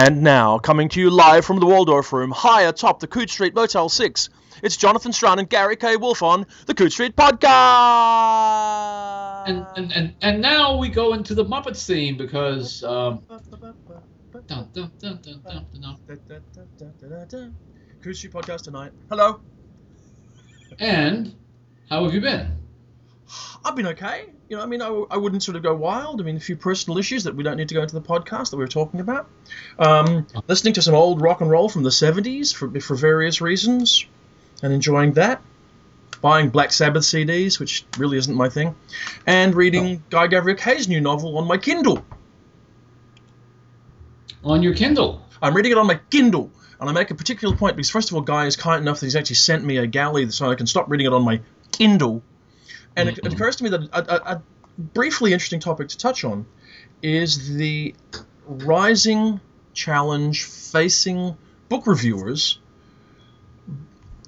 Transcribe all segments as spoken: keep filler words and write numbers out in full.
And now, coming to you live from the Waldorf Room, high atop the Coote Street Motel six, it's Jonathan Strawn and Gary K. Wolfe on the Coote Street Podcast! And and, and, and now we go into the Muppets theme, because... Um... Coote Street Podcast tonight. Hello! And how have you been? I've been okay. You know, I mean, I, I wouldn't sort of go wild. I mean, a few personal issues that we don't need to go into the podcast that we were talking about. Um, listening to some old rock and roll from the seventies for, for various reasons and enjoying that. Buying Black Sabbath C Ds, which really isn't my thing. And reading oh. Guy Gavriel Kay's new novel on my Kindle. On your Kindle? I'm reading it on my Kindle. And I make a particular point because, first of all, Guy is kind enough that he's actually sent me a galley so I can stop reading it on my Kindle. And it, it occurs to me that a, a, a briefly interesting topic to touch on is the rising challenge facing book reviewers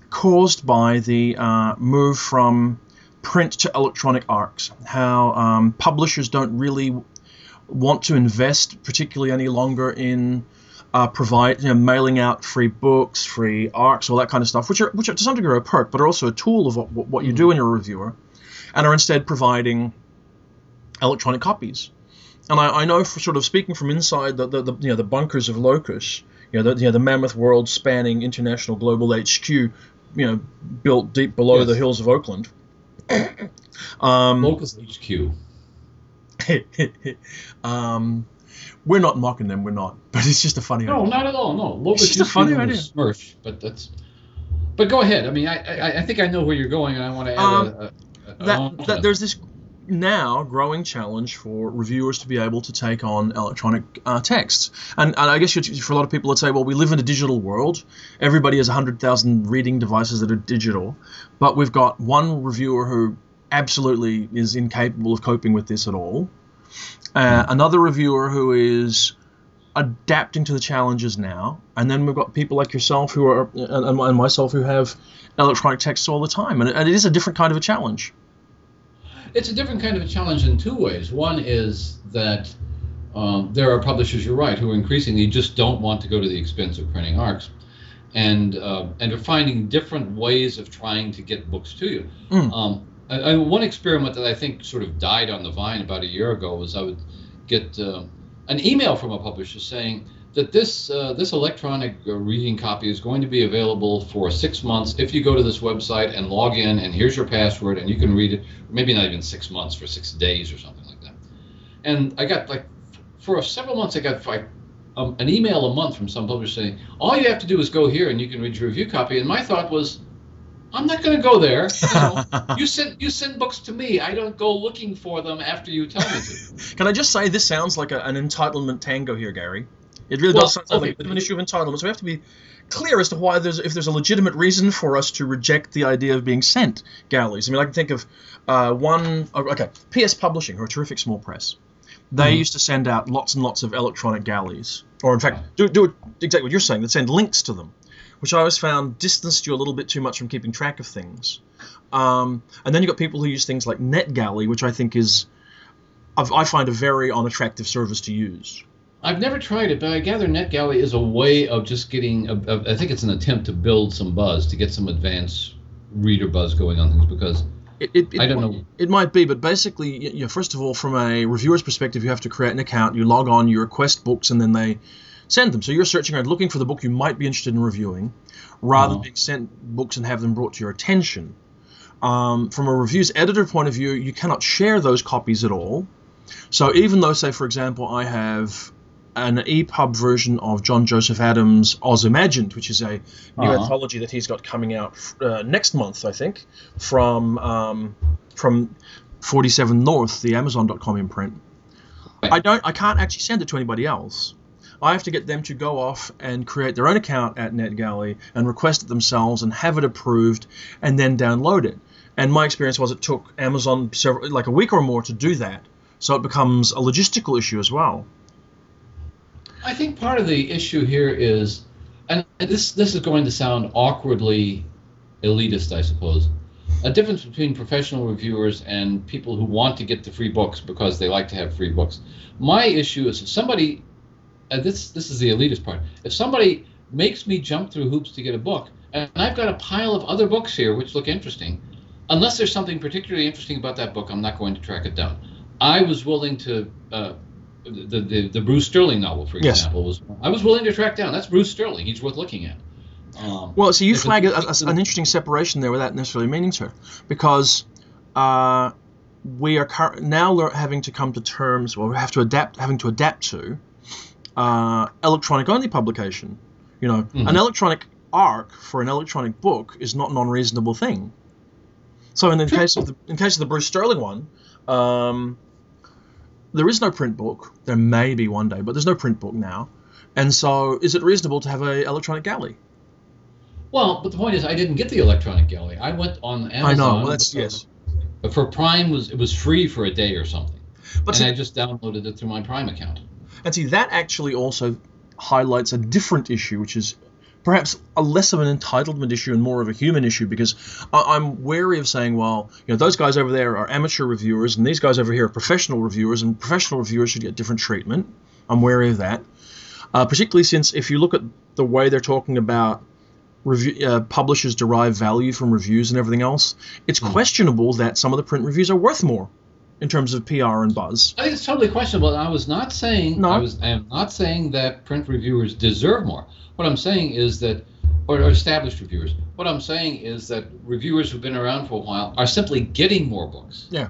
caused by the uh, move from print to electronic arcs, how um, publishers don't really want to invest particularly any longer in uh, provide, you know, mailing out free books, free arcs, all that kind of stuff, which are, which are to some degree are a perk, but are also a tool of what, what you do when you're a reviewer. And are instead providing electronic copies. And I, I know, for sort of speaking from inside the, the, the you know the bunkers of Locus, you know the you know, the mammoth world-spanning international global H Q, you know, built deep below yes. the hills of Oakland. um, Locus H Q. um, we're not mocking them. We're not. But it's just a funny. No, idea. Not at all. No, Locus it's just H Q a funny idea. Smurf, but that's. But go ahead. I mean, I, I I think I know where you're going, and I want to add um, a. a That, that there's this now growing challenge for reviewers to be able to take on electronic uh, texts. And, and I guess you'd, for a lot of people would say, well, we live in a digital world. Everybody has one hundred thousand reading devices that are digital. But we've got one reviewer who absolutely is incapable of coping with this at all. Uh, another reviewer who is adapting to the challenges now. And then we've got people like yourself who are and, and myself who have electronic texts all the time. And it, and it is a different kind of a challenge. It's a different kind of a challenge in two ways. One is that um, there are publishers, you're right, who increasingly just don't want to go to the expense of printing arcs, and uh, and are finding different ways of trying to get books to you. Mm. Um, I, I, one experiment that I think sort of died on the vine about a year ago was I would get uh, an email from a publisher saying that this uh, this electronic reading copy is going to be available for six months if you go to this website and log in, and here's your password, and you can read it. Maybe not even six months, for six days or something like that. And I got like for several months I got like um, an email a month from some publisher saying all you have to do is go here and you can read your review copy. And my thought was, I'm not going to go there. You know, you send you send books to me. I don't go looking for them after you tell me to. Can I just say this sounds like a, an entitlement tango here, Gary? It really well, does sound okay, like a bit of an issue of entitlement. So we have to be clear as to why there's if there's a legitimate reason for us to reject the idea of being sent galleys. I mean, I can think of uh, one. Okay, P S Publishing, who are a terrific small press. They mm. used to send out lots and lots of electronic galleys, or in fact, do do exactly what you're saying. They'd send links to them, which I always found distanced you a little bit too much from keeping track of things. Um, and then you've got people who use things like NetGalley, which I think is, I've, I find a very unattractive service to use. I've never tried it, but I gather NetGalley is a way of just getting, a, a, I think it's an attempt to build some buzz, to get some advanced reader buzz going on things, because it, it, it, I don't know. It might be, but basically, you know, first of all, from a reviewer's perspective, you have to create an account, you log on, you request books, and then they send them. So you're searching around looking for the book you might be interested in reviewing rather oh. than being sent books and have them brought to your attention. Um, from a reviews editor point of view, you cannot share those copies at all. So even though, say, for example, I have an E P U B version of John Joseph Adams' Oz Imagined, which is a new uh-huh. anthology that he's got coming out uh, next month, I think, from um, from forty-seven North, the Amazon dot com imprint. Right. I don't, I can't actually send it to anybody else. I have to get them to go off and create their own account at NetGalley and request it themselves and have it approved and then download it. And my experience was it took Amazon several, like a week or more to do that. So it becomes a logistical issue as well. I think part of the issue here is, and this this is going to sound awkwardly elitist, I suppose, a difference between professional reviewers and people who want to get the free books because they like to have free books. My issue is if somebody uh, this this is the elitist part. If somebody makes me jump through hoops to get a book, and I've got a pile of other books here which look interesting, unless there's something particularly interesting about that book, I'm not going to track it down. I was willing to, uh, the, the the Bruce Sterling novel, for example, yes. was I was willing to track down. That's Bruce Sterling. He's worth looking at. Um, well, so you flag a, a, an interesting separation there without necessarily meaning to, because uh, we are car- now having to come to terms, or we have to adapt, having to adapt to uh, electronic-only publication. You know, mm-hmm. an electronic arc for an electronic book is not an unreasonable thing. So in the case of the in case of the Bruce Sterling one, um, there is no print book. There may be one day, but there's no print book now. And so, is it reasonable to have an electronic galley? Well, but the point is, I didn't get the electronic galley. I went on Amazon. I know. Well, that's before, yes. But for Prime, was it was free for a day or something, but and see, I just downloaded it through my Prime account. And see, that actually also highlights a different issue, which is perhaps a less of an entitlement issue and more of a human issue, because I- I'm wary of saying, well, you know, those guys over there are amateur reviewers, and these guys over here are professional reviewers, and professional reviewers should get different treatment. I'm wary of that, uh, particularly since if you look at the way they're talking about. Review, uh, publishers derive value from reviews and everything else. It's mm. questionable that some of the print reviews are worth more in terms of P R and buzz. I think it's totally questionable. I was not saying no. I was I am not saying that print reviewers deserve more. What I'm saying is that, or, or established reviewers. What I'm saying is that reviewers who've been around for a while are simply getting more books. Yeah.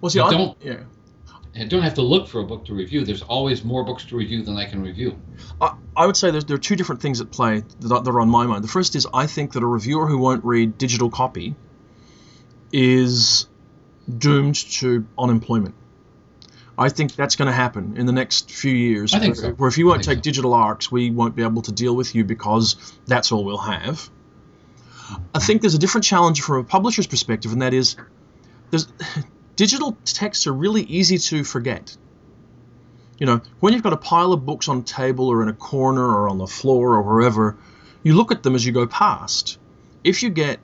Well, see, I don't. Yeah. I don't have to look for a book to review. There's always more books to review than I can review. I, I would say there's, there are two different things at play that, that are on my mind. The first is I think that a reviewer who won't read digital copy is doomed to unemployment. I think that's going to happen in the next few years. I think where, so. Where if you won't take so. digital arcs, we won't be able to deal with you because that's all we'll have. I think there's a different challenge from a publisher's perspective, and that is there's... Digital texts are really easy to forget. You know, when you've got a pile of books on a table or in a corner or on the floor or wherever, you look at them as you go past. If you get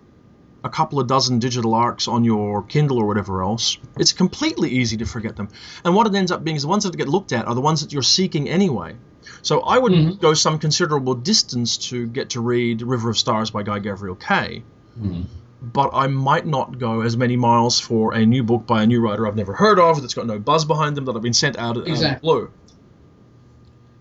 a couple of dozen digital arcs on your Kindle or whatever else, it's completely easy to forget them. And what it ends up being is the ones that get looked at are the ones that you're seeking anyway. So I would mm-hmm. go some considerable distance to get to read River of Stars by Guy Gavriel Kay. Mm-hmm. But I might not go as many miles for a new book by a new writer I've never heard of, that's got no buzz behind them, that I've been sent out exactly. out of the blue.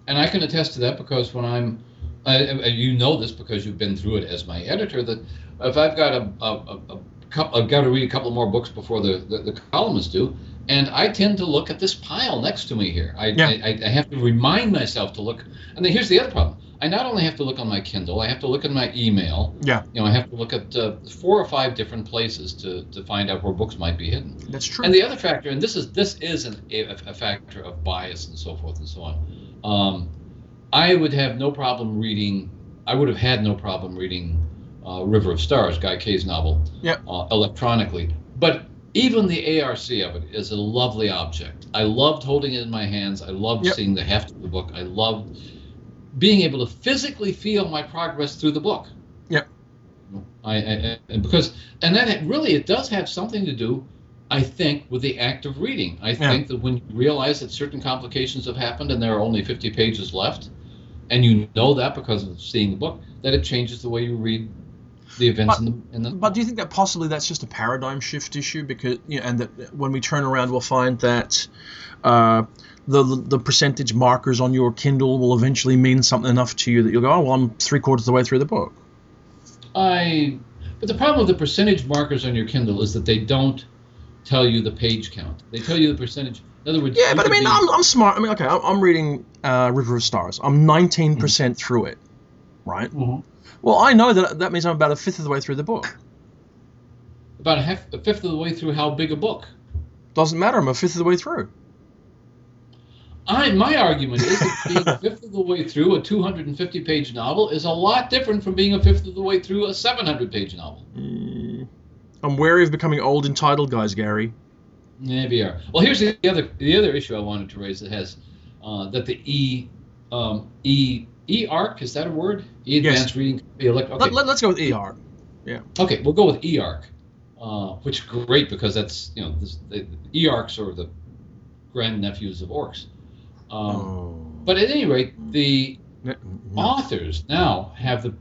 And I can attest to that because when I'm, I, you know this because you've been through it as my editor, that if I've got a, a, a, a couple, I've got to read a couple more books before the, the, the column is due, and I tend to look at this pile next to me here. I, yeah. I, I have to remind myself to look. And then here's the other problem. I not only have to look on my Kindle, I have to look at my email. Yeah. You know, I have to look at uh, four or five different places to, to find out where books might be hidden. That's true. And the other factor, and this is this is an, a, a factor of bias and so forth and so on. Um, I would have no problem reading. I would have had no problem reading uh, River of Stars, Guy Kay's novel, yep. uh, electronically. But even the A R C of it is a lovely object. I loved holding it in my hands. I loved yep. seeing the heft of the book. I loved. Being able to physically feel my progress through the book. Yep. I, I, I because and that really it does have something to do, I think, with the act of reading. I yeah. think that when you realize that certain complications have happened and there are only fifty pages left, and you know that because of seeing the book, that it changes the way you read the events. But, in the, in the but do you think that possibly that's just a paradigm shift issue? Because you know, and that when we turn around, we'll find that. Uh, The, the percentage markers on your Kindle will eventually mean something enough to you that you'll go, oh, well, I'm three quarters of the way through the book. I, but the problem with the percentage markers on your Kindle is that they don't tell you the page count. They tell you the percentage. In other words, yeah, but I mean, be, I'm, I'm smart. I mean, okay, I'm, I'm reading uh, River of Stars. I'm nineteen percent mm-hmm. through it, right? Mm-hmm. Well, I know that that means I'm about a fifth of the way through the book. About a, half, a fifth of the way through how big a book? Doesn't matter. I'm a fifth of the way through. I, my argument is that being a fifth of the way through a two hundred fifty page novel is a lot different from being a fifth of the way through a seven hundred page novel. Mm. I'm wary of becoming old entitled guys, Gary. Yeah, we are. Well, here's the other the other issue I wanted to raise that has uh, that the e um, e e arc is that a word? E advanced yes. reading. Elect- okay. let, let, let's go with e arc. Yeah. Okay, we'll go with e arc, uh, which is great because that's you know this, the, the e arcs are the grandnephews of orcs. Um, oh. But at any rate, the authors now have the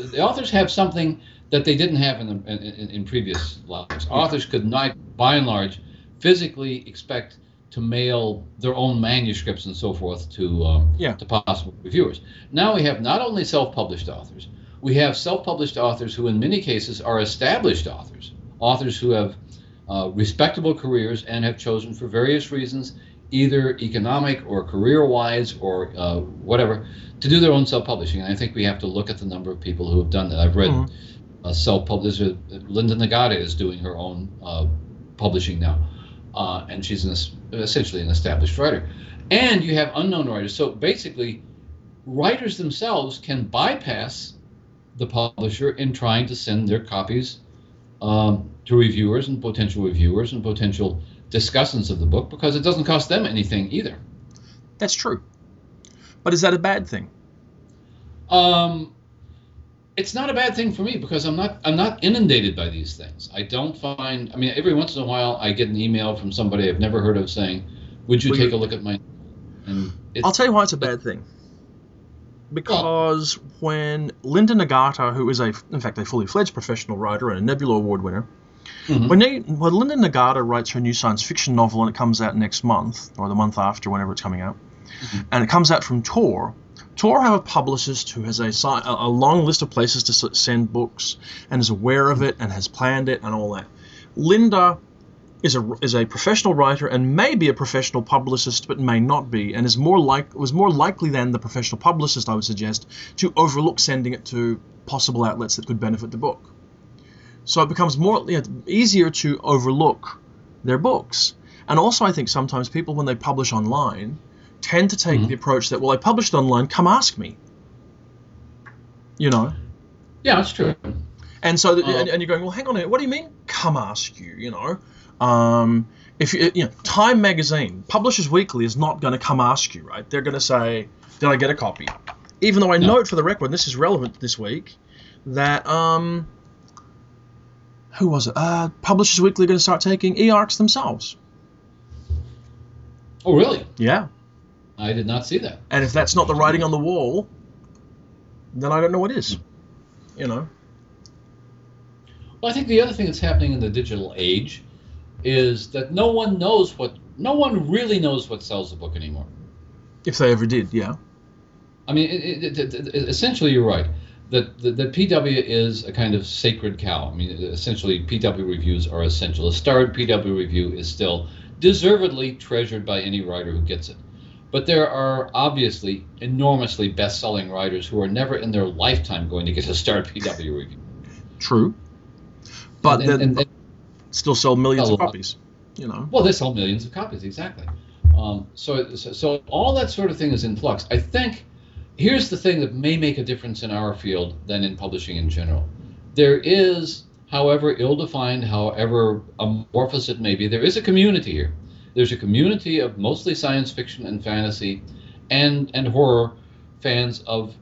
the authors have something that they didn't have in, the, in, in previous lives. Authors could not, by and large, physically expect to mail their own manuscripts and so forth to um, yeah. to possible reviewers. Now we have not only self-published authors, we have self-published authors who in many cases are established authors, authors who have uh, respectable careers and have chosen for various reasons, either economic or career-wise or uh, whatever, to do their own self-publishing. And I think we have to look at the number of people who have done that. I've read mm-hmm. uh, self-publisher, Linda Nagata is doing her own uh, publishing now. Uh, and she's an, essentially an established writer. And you have unknown writers. So basically, writers themselves can bypass the publisher in trying to send their copies um, to reviewers and potential reviewers and potential discussants of the book, because it doesn't cost them anything either. That's true. But is that a bad thing? Um, it's not a bad thing for me, because I'm not I'm not inundated by these things. I don't find, I mean, every once in a while I get an email from somebody I've never heard of saying, would you Will take you? a look at my... And it, I'll tell you why it's a bad thing. Because well, when Linda Nagata, who is, a, in fact, a fully-fledged professional writer and a Nebula Award winner, mm-hmm. when, they, when Linda Nagata writes her new science fiction novel and it comes out next month, or the month after, whenever it's coming out, mm-hmm. and it comes out from Tor... Tor have a publicist who has a, a long list of places to send books and is aware of it and has planned it and all that. Linda is a is a professional writer and may be a professional publicist, but may not be, and is more like was more likely than the professional publicist, I would suggest, to overlook sending it to possible outlets that could benefit the book. So it becomes more you know, easier to overlook their books. And also, I think sometimes people, when they publish online, tend to take mm-hmm. the approach that, well, I published online, come ask me. You know? Yeah, that's true. And so, the, uh, and, and you're going, well, hang on a minute, what do you mean, come ask you, you know? Um, if you, you know, Time Magazine, Publishers Weekly is not going to come ask you, right? They're going to say, did I get a copy? Even though I no. note for the record, and this is relevant this week, that, um, who was it? Uh, Publishers Weekly are going to start taking e-arcs themselves. Oh, really? Yeah. I did not see that. And if that's not the writing on the wall, then I don't know what is, you know. Well, I think the other thing that's happening in the digital age is that no one knows what, no one really knows what sells a book anymore. If they ever did, yeah. I mean, it, it, it, it, essentially you're right, that the, the P W is a kind of sacred cow. I mean, essentially P W reviews are essential. A starred P W review is still deservedly treasured by any writer who gets it. But there are obviously enormously best-selling writers who are never in their lifetime going to get a starred P W review. True. But and, and, and, then still sell millions of copies, you know. Well, they sell millions of copies, exactly. Um, so, so, so all that sort of thing is in flux. I think here's the thing that may make a difference in our field than in publishing in general. There is, however ill-defined, however amorphous it may be, there is a community here. There's a community of mostly science fiction and fantasy and, and horror fans of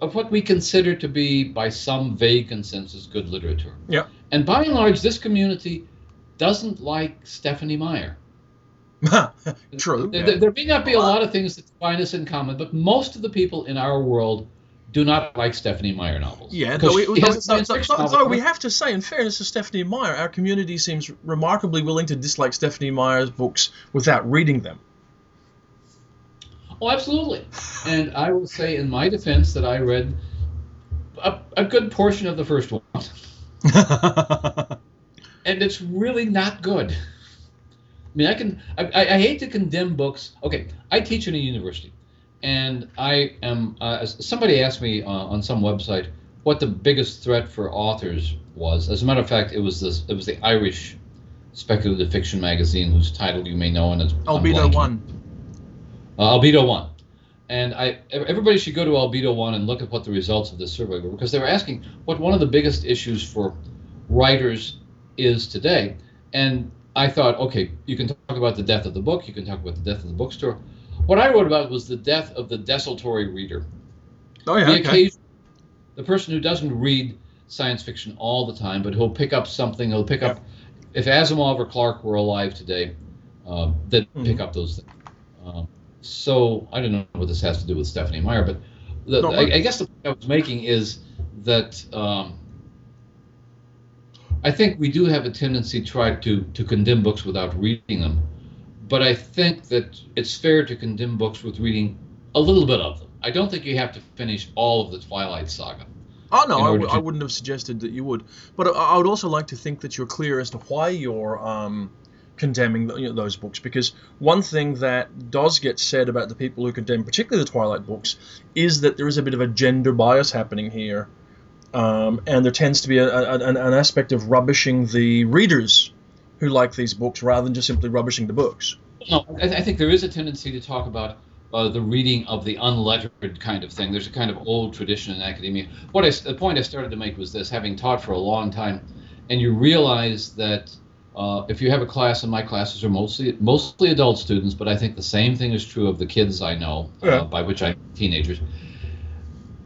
of what we consider to be, by some vague consensus, good literature. Yeah. And by and large, this community doesn't like Stephanie Meyer. True. There, yeah. there may not be a lot of things that find us in common, but most of the people in our world do not like Stephanie Meyer novels. Yeah, though, we, though, though, though, novel. though we have to say, in fairness to Stephanie Meyer, our community seems remarkably willing to dislike Stephanie Meyer's books without reading them. Oh, absolutely. And I will say, in my defense, that I read a, a good portion of the first one. And it's really not good. I mean, I can. I, I, I hate to condemn books. Okay, I teach in a university. And I am. Uh, somebody asked me uh, on some website what the biggest threat for authors was. As a matter of fact, it was this. It was the Irish speculative fiction magazine, whose title you may know, and it's Albedo One. Uh, Albedo One, and I. Everybody should go to Albedo One and look at what the results of this survey were, because they were asking what one of the biggest issues for writers is today. And I thought, okay, you can talk about the death of the book, you can talk about the death of the bookstore. What I wrote about was the death of the desultory reader. Oh, yeah. The, okay. occasion, the person who doesn't read science fiction all the time, but who'll pick up something, he'll pick yeah. up, if Asimov or Clark were alive today, uh, they'd mm-hmm. pick up those things. Uh, so I don't know what this has to do with Stephanie Meyer, but the, no, I, I guess the point I was making is that um, I think we do have a tendency to try to, to condemn books without reading them, but I think that it's fair to condemn books with reading a little bit of them. I don't think you have to finish all of the Twilight Saga. Oh, no, I, w- to- I wouldn't have suggested that you would. But I, I would also like to think that you're clear as to why you're um, condemning the, you know, those books. Because one thing that does get said about the people who condemn particularly the Twilight books is that there is a bit of a gender bias happening here. Um, and there tends to be a, a, an, an aspect of rubbishing the readers who like these books rather than just simply rubbishing the books. No, I, th- I think there is a tendency to talk about Uh, the reading of the unlettered kind of thing. There's a kind of old tradition in academia. What I, the point I started to make was this, having taught for a long time, and you realize that uh, if you have a class, and my classes are mostly mostly adult students, but I think the same thing is true of the kids I know, uh, yeah. by which I mean teenagers.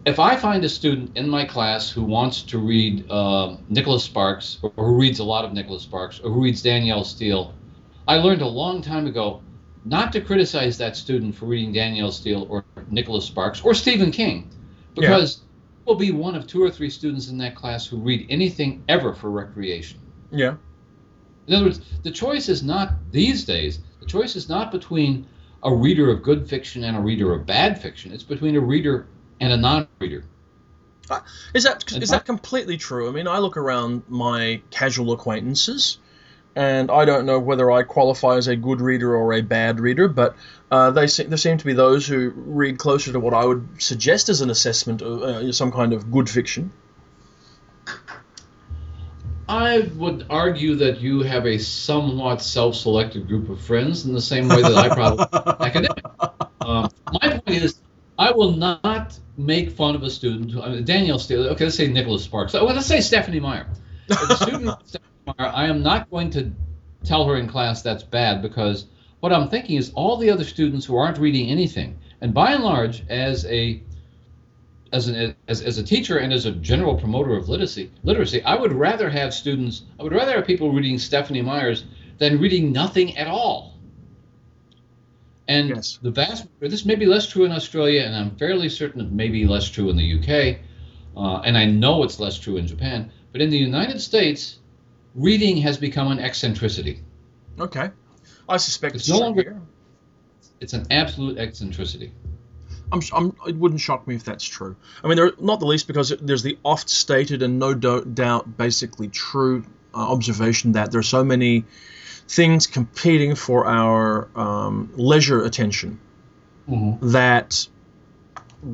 If I find a student in my class who wants to read uh, Nicholas Sparks, or who reads a lot of Nicholas Sparks, or who reads Danielle Steele, I learned a long time ago not to criticize that student for reading Danielle Steele or Nicholas Sparks or Stephen King, because yeah. there will be one of two or three students in that class who read anything ever for recreation. Yeah. In other words, the choice is not, these days, the choice is not between a reader of good fiction and a reader of bad fiction. It's between a reader and a non-reader. Uh, is that is that completely true? I mean, I look around my casual acquaintances, and I don't know whether I qualify as a good reader or a bad reader, but uh, they se- there seem to be those who read closer to what I would suggest as an assessment of uh, some kind of good fiction. I would argue that you have a somewhat self-selected group of friends in the same way that I probably am academic. Uh, my point is, I will not make fun of a student. I mean, Danielle Steele, okay, let's say Nicholas Sparks. Oh, well, let's say Stephanie Meyer. If a student... I am not going to tell her in class that's bad, because what I'm thinking is all the other students who aren't reading anything, and by and large, as a as an as, as a teacher and as a general promoter of literacy, literacy, I would rather have students, I would rather have people reading Stephanie Meyer's than reading nothing at all. And yes. the vast this may be less true in Australia, and I'm fairly certain it may be less true in the U K, uh, and I know it's less true in Japan, but in the United States, reading has become an eccentricity. Okay. I suspect it's, it's no longer here. It's an absolute eccentricity. I'm, I'm, it wouldn't shock me if that's true. I mean, there, not the least because there's the oft-stated and no do- doubt basically true uh, observation that there are so many things competing for our um, leisure attention mm-hmm. that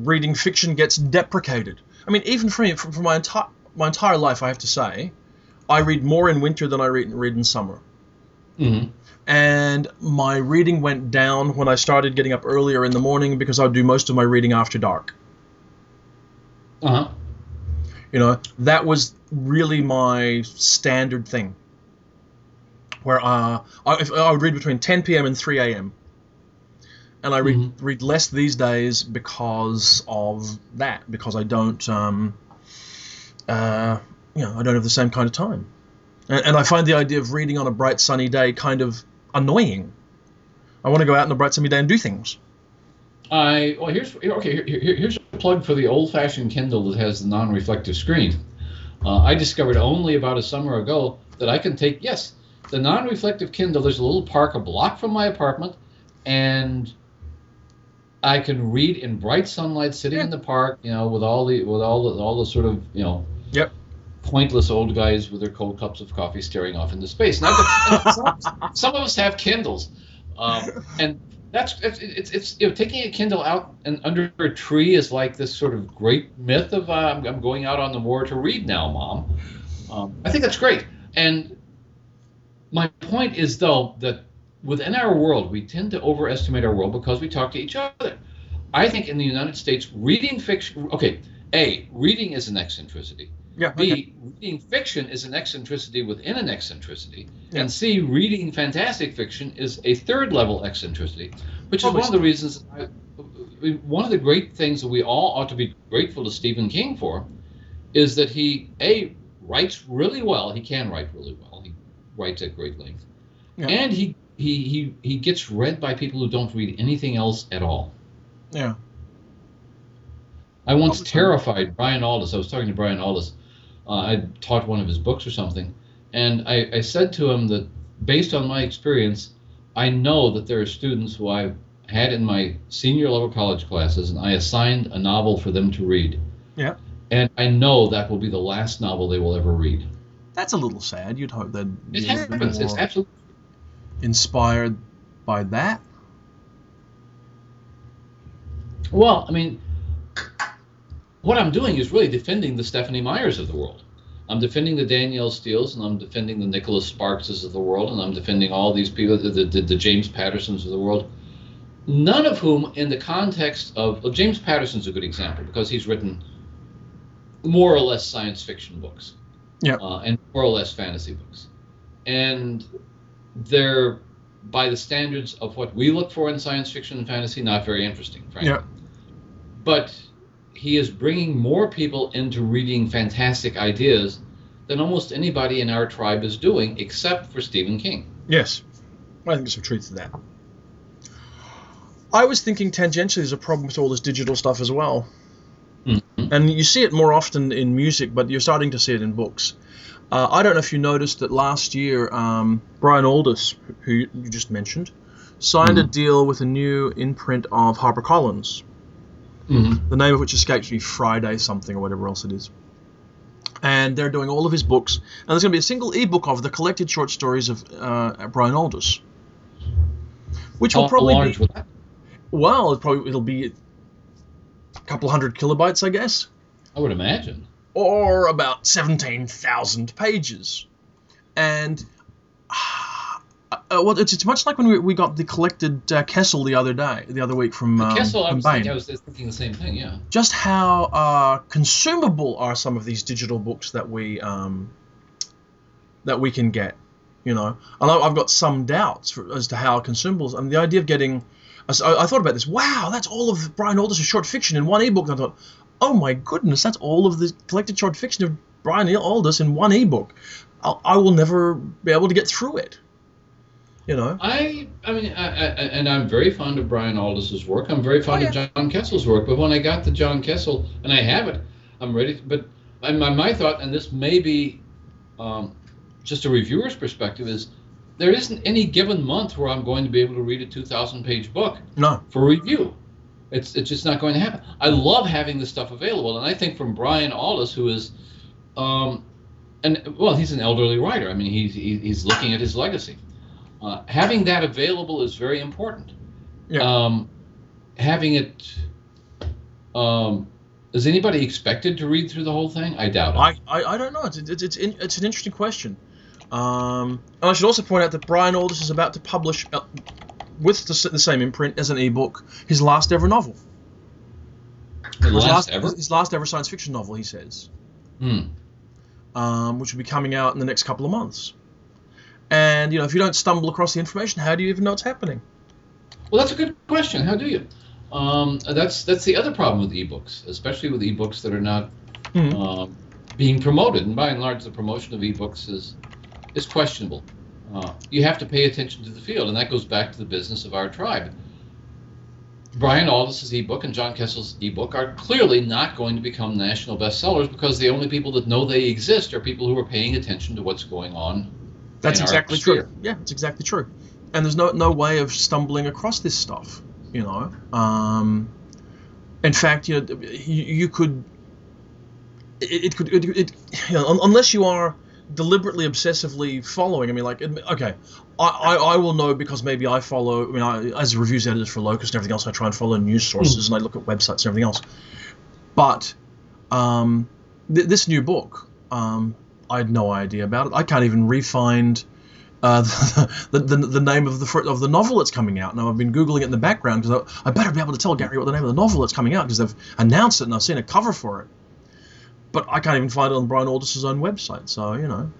reading fiction gets deprecated. I mean, even for me, for, for my entire my entire life, I have to say, I read more in winter than I read, read in summer. Mm-hmm. And my reading went down when I started getting up earlier in the morning because I do most of my reading after dark. Uh-huh. You know, that was really my standard thing. Where uh, I, if, I would read between ten p.m. and three a.m. And I read, mm-hmm. read less these days because of that. Because I don't... Um, uh, You know, I don't have the same kind of time. And, and I find the idea of reading on a bright sunny day kind of annoying. I want to go out on a bright sunny day and do things. I well, here's okay. Here, here, here's a plug for the old-fashioned Kindle that has the non-reflective screen. Uh, I discovered only about a summer ago that I can take, yes, the non-reflective Kindle. There's a little park a block from my apartment, and I can read in bright sunlight sitting yeah. in the park, you know, with all the with all the, all the sort of, you know, yep. pointless old guys with their cold cups of coffee staring off into space. Now, some, some of us have Kindles, um, and that's it's it's, it's you know, taking a Kindle out and under a tree is like this sort of great myth of uh, I'm, I'm going out on the moor to read now, Mom. Um, I think that's great. And my point is though that within our world we tend to overestimate our world because we talk to each other. I think in the United States, reading fiction. Okay, A, reading is an eccentricity. Yeah, B, okay. reading fiction is an eccentricity within an eccentricity. Yeah. And C, reading fantastic fiction is a third-level eccentricity, which Probably is one so. of the reasons, I, one of the great things that we all ought to be grateful to Stephen King for is that he, A, writes really well. He can write really well. He writes at great length. Yeah. And he he he he gets read by people who don't read anything else at all. Yeah. I once terrified Brian Aldiss. I was talking to Brian Aldiss. Uh, I taught one of his books or something, and I, I said to him that based on my experience, I know that there are students who I've had in my senior level college classes, and I assigned a novel for them to read. Yeah. And I know that will be the last novel they will ever read. That's a little sad. You'd hope that it happens. It's absolutely inspired by that. Well, I mean, what I'm doing is really defending the Stephanie Meyers of the world. I'm defending the Danielle Steeles, and I'm defending the Nicholas Sparkses of the world, and I'm defending all these people, the, the, the James Pattersons of the world, none of whom in the context of, well, James Patterson's a good example because he's written more or less science fiction books, yeah, uh, and more or less fantasy books. And they're, by the standards of what we look for in science fiction and fantasy, not very interesting, frankly. Yeah. But he is bringing more people into reading fantastic ideas than almost anybody in our tribe is doing, except for Stephen King. Yes. I think there's some truth to that. I was thinking tangentially there's a problem with all this digital stuff as well. Mm-hmm. And you see it more often in music, but you're starting to see it in books. Uh, I don't know if you noticed that last year, um, Brian Aldiss, who you just mentioned, signed mm-hmm. a deal with a new imprint of HarperCollins. Mm-hmm. The name of which escapes me, Friday something or whatever else it is. And they're doing all of his books. And there's going to be a single ebook of the collected short stories of uh, Brian Aldiss. Which How will probably large be... Will that? Well, it'll, probably, it'll be a couple hundred kilobytes, I guess. I would imagine. Or about seventeen thousand pages. And uh, uh, well, it's, it's much like when we, we got the collected uh, Kessel the other day, the other week from um, Kessel, I was, thinking, I was thinking the same thing, yeah. Just how uh, consumable are some of these digital books that we um, that we can get, you know? And I've got some doubts for, as to how consumable. And the idea of getting, I, I thought about this. Wow, that's all of Brian Aldiss' short fiction in one ebook. And I thought, oh my goodness, that's all of the collected short fiction of Brian Aldiss in one ebook. I'll, I will never be able to get through it. You know, I, I mean, I, I, and I'm very fond of Brian Aldiss's work. I'm very fond oh, yeah. of John Kessel's work. But when I got to John Kessel, and I have it, I'm ready. To, but my, my thought, and this may be um, just a reviewer's perspective, is there isn't any given month where I'm going to be able to read a two thousand page book no. for review. It's it's just not going to happen. I love having this stuff available, and I think from Brian Aldiss, who is, um, and well, he's an elderly writer. I mean, he's he's looking at his legacy. Uh, having that available is very important. Yeah. Um, having it, um, is anybody expected to read through the whole thing? I doubt it. I, I, I don't know. It's it's it's, in, it's an interesting question. Um, and I should also point out that Brian Aldiss is about to publish, uh, with the, the same imprint as an ebook, his last ever novel. His last, last ever? His last ever science fiction novel, he says. Hmm. Um, which will be coming out in the next couple of months. And, you know, if you don't stumble across the information, how do you even know it's happening? Well, that's a good question. How do you? Um, that's that's the other problem with ebooks, especially with ebooks that are not mm-hmm. um, being promoted. And by and large, the promotion of ebooks is is questionable. Uh, you have to pay attention to the field, and that goes back to the business of our tribe. Brian Aldiss's ebook and John Kessel's ebook are clearly not going to become national bestsellers because the only people that know they exist are people who are paying attention to what's going on. That's exactly true. Yeah, it's exactly true. And there's no no way of stumbling across this stuff, you know. Um, in fact, you know, you, you could it, it could it, it you know, unless you are deliberately obsessively following. I mean, like, okay, I, I, I will know because maybe I follow. I mean, I, as a reviews editor for Locus and everything else, I try and follow news sources mm. and I look at websites and everything else. But um, th- this new book. Um, I had no idea about it. I can't even re-find uh, the, the, the the name of the of the novel that's coming out. Now I've been Googling it in the background because I, I better be able to tell Gary what the name of the novel that's coming out because they've announced it and I've seen a cover for it. But I can't even find it on Brian Aldiss's own website. So you know,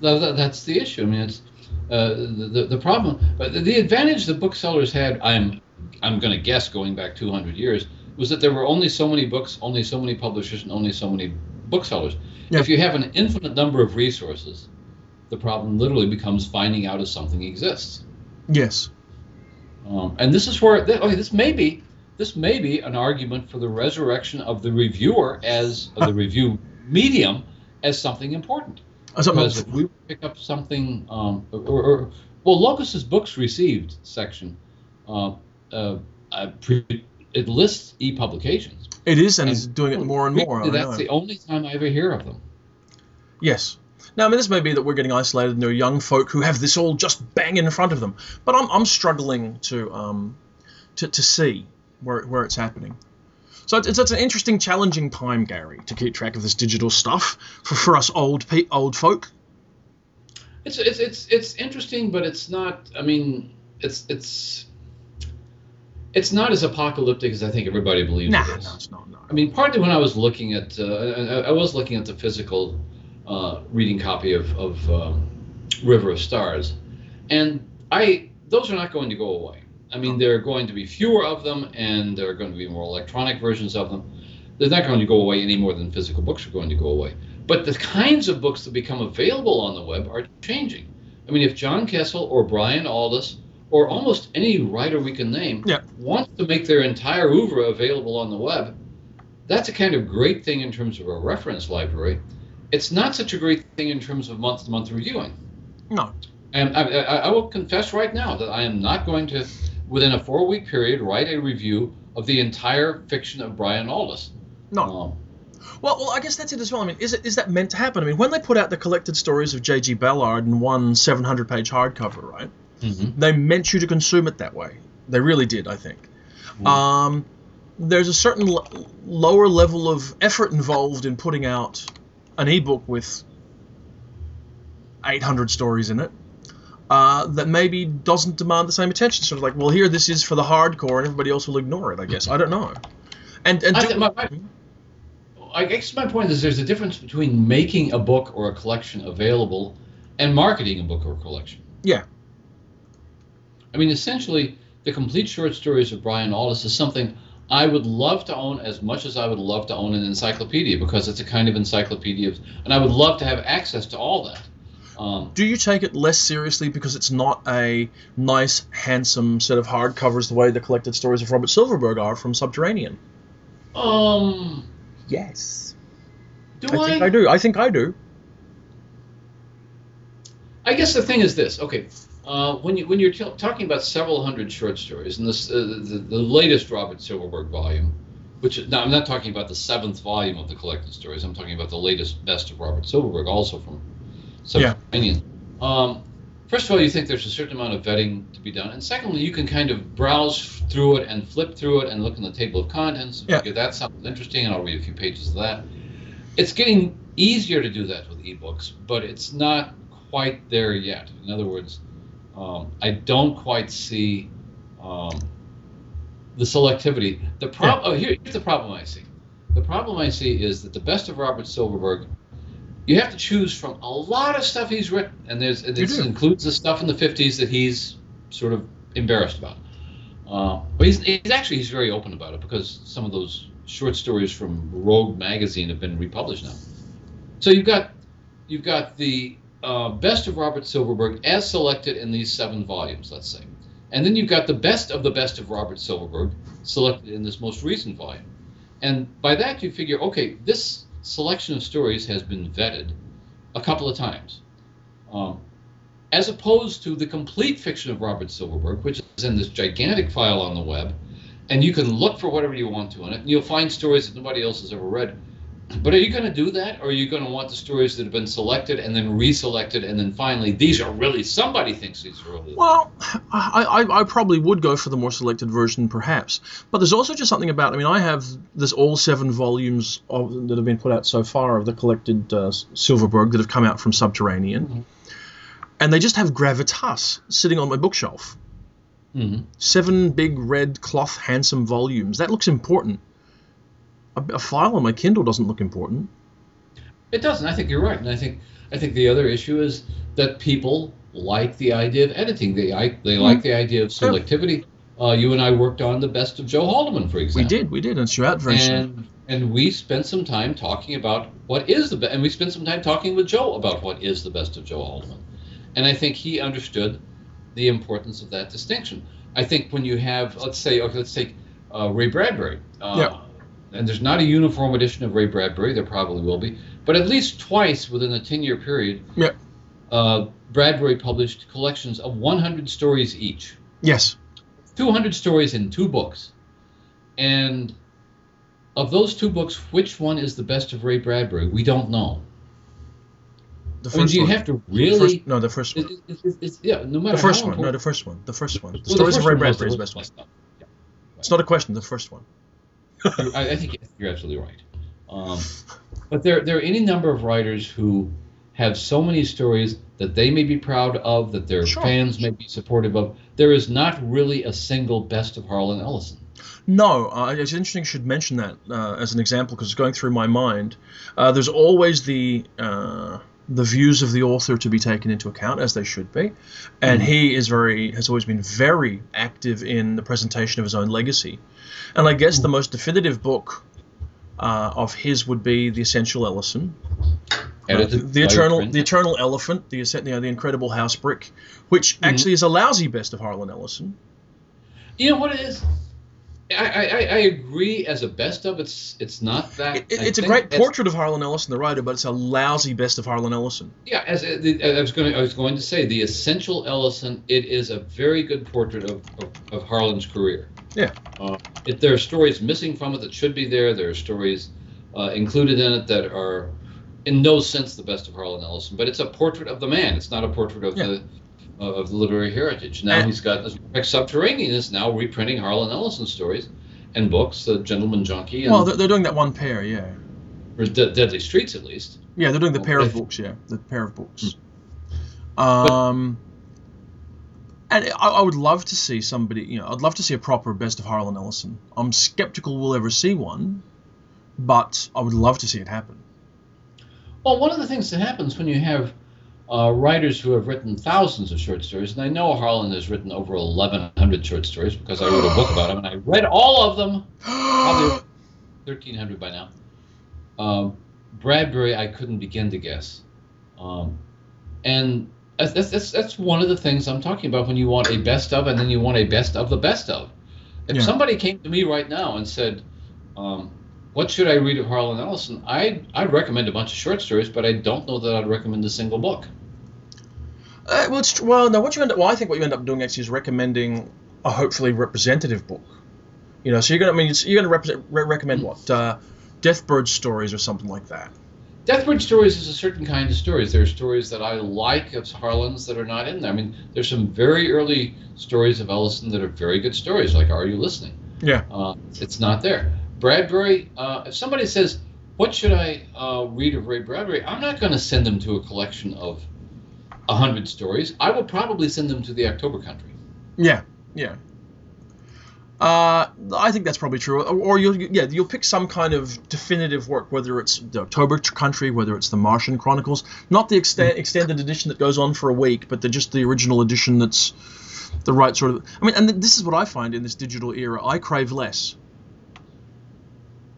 no, that, that's the issue. I mean, it's uh, the the problem. But the, the advantage the booksellers had, I'm I'm going to guess, going back two hundred years, was that there were only so many books, only so many publishers, and only so many booksellers. Yep. If you have an infinite number of resources, the problem literally becomes finding out if something exists. Yes. Um, and this is where okay, this may be this may be an argument for the resurrection of the reviewer as of the review medium as something important. As because if we pick up something, um, or, or well, Locus's books received section, uh, uh, it lists e-publications. It is, and, and it's doing it more and more. That's the only time I ever hear of them. Yes. Now, I mean, this may be that we're getting isolated and there are young folk who have this all just bang in front of them. But I'm I'm struggling to um to, to see where where it's happening. So it's it's an interesting, challenging time, Gary, to keep track of this digital stuff for, for us old pe- old folk. It's it's it's it's interesting, but it's not. I mean, it's it's it's not as apocalyptic as I think everybody believes nah, it is. No, it's not. No. I mean, partly when I was looking at uh, I, I was looking at the physical. Uh, reading copy of, of um, River of Stars, and I those are not going to go away. I mean, there are going to be fewer of them, and there are going to be more electronic versions of them. They're not going to go away any more than physical books are going to go away. But the kinds of books that become available on the web are changing. I mean, if John Kessel or Brian Aldiss or almost any writer we can name yeah. wants to make their entire oeuvre available on the web, that's a kind of great thing in terms of a reference library. It's not such a great thing in terms of month-to-month reviewing. No. And I, I, I will confess right now that I am not going to, within a four-week period, write a review of the entire fiction of Brian Aldiss. No. Um, well, well, I guess that's it as well. I mean, is it is that meant to happen? I mean, when they put out the collected stories of J G. Ballard in one seven hundred page hardcover, right? Mm-hmm. They meant you to consume it that way. They really did, I think. Mm. Um, there's a certain l- lower level of effort involved in putting out an ebook with eight hundred stories in it uh, that maybe doesn't demand the same attention. Sort of like, well, here this is for the hardcore, and everybody else will ignore it. I guess I don't know. And and I, do- my, my, I guess my point is there's a difference between making a book or a collection available and marketing a book or a collection. Yeah. I mean, essentially, the complete short stories of Brian Aldiss is something I would love to own as much as I would love to own an encyclopedia, because it's a kind of encyclopedia, and I would love to have access to all that. Um, Do you take it less seriously because it's not a nice, handsome set of hardcovers the way the collected stories of Robert Silverberg are from Subterranean? Um. Yes. Do I? I think I do. I think I do. I guess the thing is this. Okay. Uh, when, you, when you're t- talking about several hundred short stories, and this, uh, the, the latest Robert Silverberg volume, which is, now I'm not talking about the seventh volume of the collected stories, I'm talking about the latest best of Robert Silverberg, also from Subterranean. Yeah. Um, first of all, you think there's a certain amount of vetting to be done, and secondly, you can kind of browse through it and flip through it and look in the table of contents, and yeah. figure that sounds interesting, and I'll read a few pages of that. It's getting easier to do that with ebooks, but it's not quite there yet. In other words, Um, I don't quite see um, the selectivity. The prob- yeah. oh, here, here's the problem I see. The problem I see is that the best of Robert Silverberg, you have to choose from a lot of stuff he's written, and there's and this includes the stuff in the fifties that he's sort of embarrassed about. Uh, but he's, he's actually he's very open about it, because some of those short stories from Rogue magazine have been republished now. So you've got you've got the Uh, best of Robert Silverberg as selected in these seven volumes, let's say. And then you've got the best of the best of Robert Silverberg selected in this most recent volume. And by that you figure, okay, this selection of stories has been vetted a couple of times. Um, as opposed to the complete fiction of Robert Silverberg, which is in this gigantic file on the web, and you can look for whatever you want to in it, and you'll find stories that nobody else has ever read. But are you going to do that, or are you going to want the stories that have been selected and then reselected, and then finally these are really somebody thinks these are really? Well, I, I I probably would go for the more selected version, perhaps. But there's also just something about. I mean, I have this all seven volumes of that have been put out so far of the collected uh, Silverberg that have come out from Subterranean, mm-hmm. and they just have gravitas sitting on my bookshelf. Mm-hmm. Seven big red cloth, handsome volumes. That looks important. A file on my Kindle doesn't look important. It doesn't. I think you're right. And I think I think the other issue is that people like the idea of editing. They, I, they mm. like the idea of selectivity. Yeah. Uh, you and I worked on the best of Joe Haldeman, for example. We did. We did. And throughout very soon. And we spent some time talking about what is the best. And we spent some time talking with Joe about what is the best of Joe Haldeman. And I think he understood the importance of that distinction. I think when you have, let's say, okay, let's take uh, Ray Bradbury. Uh, yeah. And there's not a uniform edition of Ray Bradbury. There probably will be. But at least twice within a ten-year period, yeah. uh, Bradbury published collections of one hundred stories each. Yes. two hundred stories in two books. And of those two books, which one is the best of Ray Bradbury? We don't know. The first I mean, do you one. have to really? The first, no, the first one. It, it, it, it's, yeah, no matter the first one. No, the first one. The first one. The well, stories the of Ray Bradbury is the best one. one. Yeah. Right. It's not a question. The first one. I, I think you're absolutely right. Um, but there, there are any number of writers who have so many stories that they may be proud of, that their sure. fans may be supportive of. There is not really a single best of Harlan Ellison. No, uh, it's interesting you should mention that uh, as an example, because it's going through my mind. Uh, there's always the uh, the views of the author to be taken into account, as they should be, and mm-hmm. he is very has always been very active in the presentation of his own legacy. And I guess mm-hmm. the most definitive book uh, of his would be The Essential Ellison, uh, the, the Eternal the Eternal Elephant, the you know, the Incredible House Brick, which mm-hmm. actually is a lousy best of Harlan Ellison. You know what it is? I, I, I agree. As a best of, it's it's not that. It, it's a great portrait of Harlan Ellison, the writer, but it's a lousy best of Harlan Ellison. Yeah, as, as I was going, to, I was going to say, The Essential Ellison. It is a very good portrait of, of, of Harlan's career. Yeah. Uh, if there are stories missing from it that should be there, there are stories uh, included in it that are, in no sense, the best of Harlan Ellison. But it's a portrait of the man. It's not a portrait of yeah. the. of the literary heritage. Now and, he's got, as fact, Subterranean is now reprinting Harlan Ellison stories and books, The Gentleman Junkie. And well, they're, they're doing that one pair, yeah. Or De- Deadly Streets, at least. Yeah, they're doing the oh, pair of books, yeah. The pair of books. Mm. Um, but, and I, I would love to see somebody, you know, I'd love to see a proper best of Harlan Ellison. I'm skeptical we'll ever see one, but I would love to see it happen. Well, one of the things that happens when you have Uh, writers who have written thousands of short stories, and I know Harlan has written over eleven hundred short stories because I wrote a book about him, and I read all of them, probably thirteen hundred by now. Um, Bradbury, I couldn't begin to guess. Um, and that's, that's, that's one of the things I'm talking about when you want a best of, and then you want a best of the best of. If yeah. somebody came to me right now and said, um, what should I read of Harlan Ellison? I'd, I'd recommend a bunch of short stories, but I don't know that I'd recommend a single book. Uh, well, it's, well, no. What you end up, well, I think what you end up doing actually is recommending a hopefully representative book. You know, so you're gonna, I mean, you're gonna represent, re- recommend what, uh, Deathbird Stories or something like that. Deathbird Stories is a certain kind of stories. There are stories that I like of Harlan's that are not in there. I mean, there's some very early stories of Ellison that are very good stories, like Are You Listening? Yeah. Uh, it's not there. Bradbury. Uh, if somebody says, "What should I uh, read of Ray Bradbury?" I'm not going to send them to a collection of one hundred stories. I will probably send them to the October Country. Yeah, yeah. Uh, I think that's probably true. Or, or you'll, yeah, you'll pick some kind of definitive work, whether it's the October Country, whether it's the Martian Chronicles, not the extend, extended edition that goes on for a week, but the, just the original edition that's the right sort of. I mean, and this is what I find in this digital era. I crave less.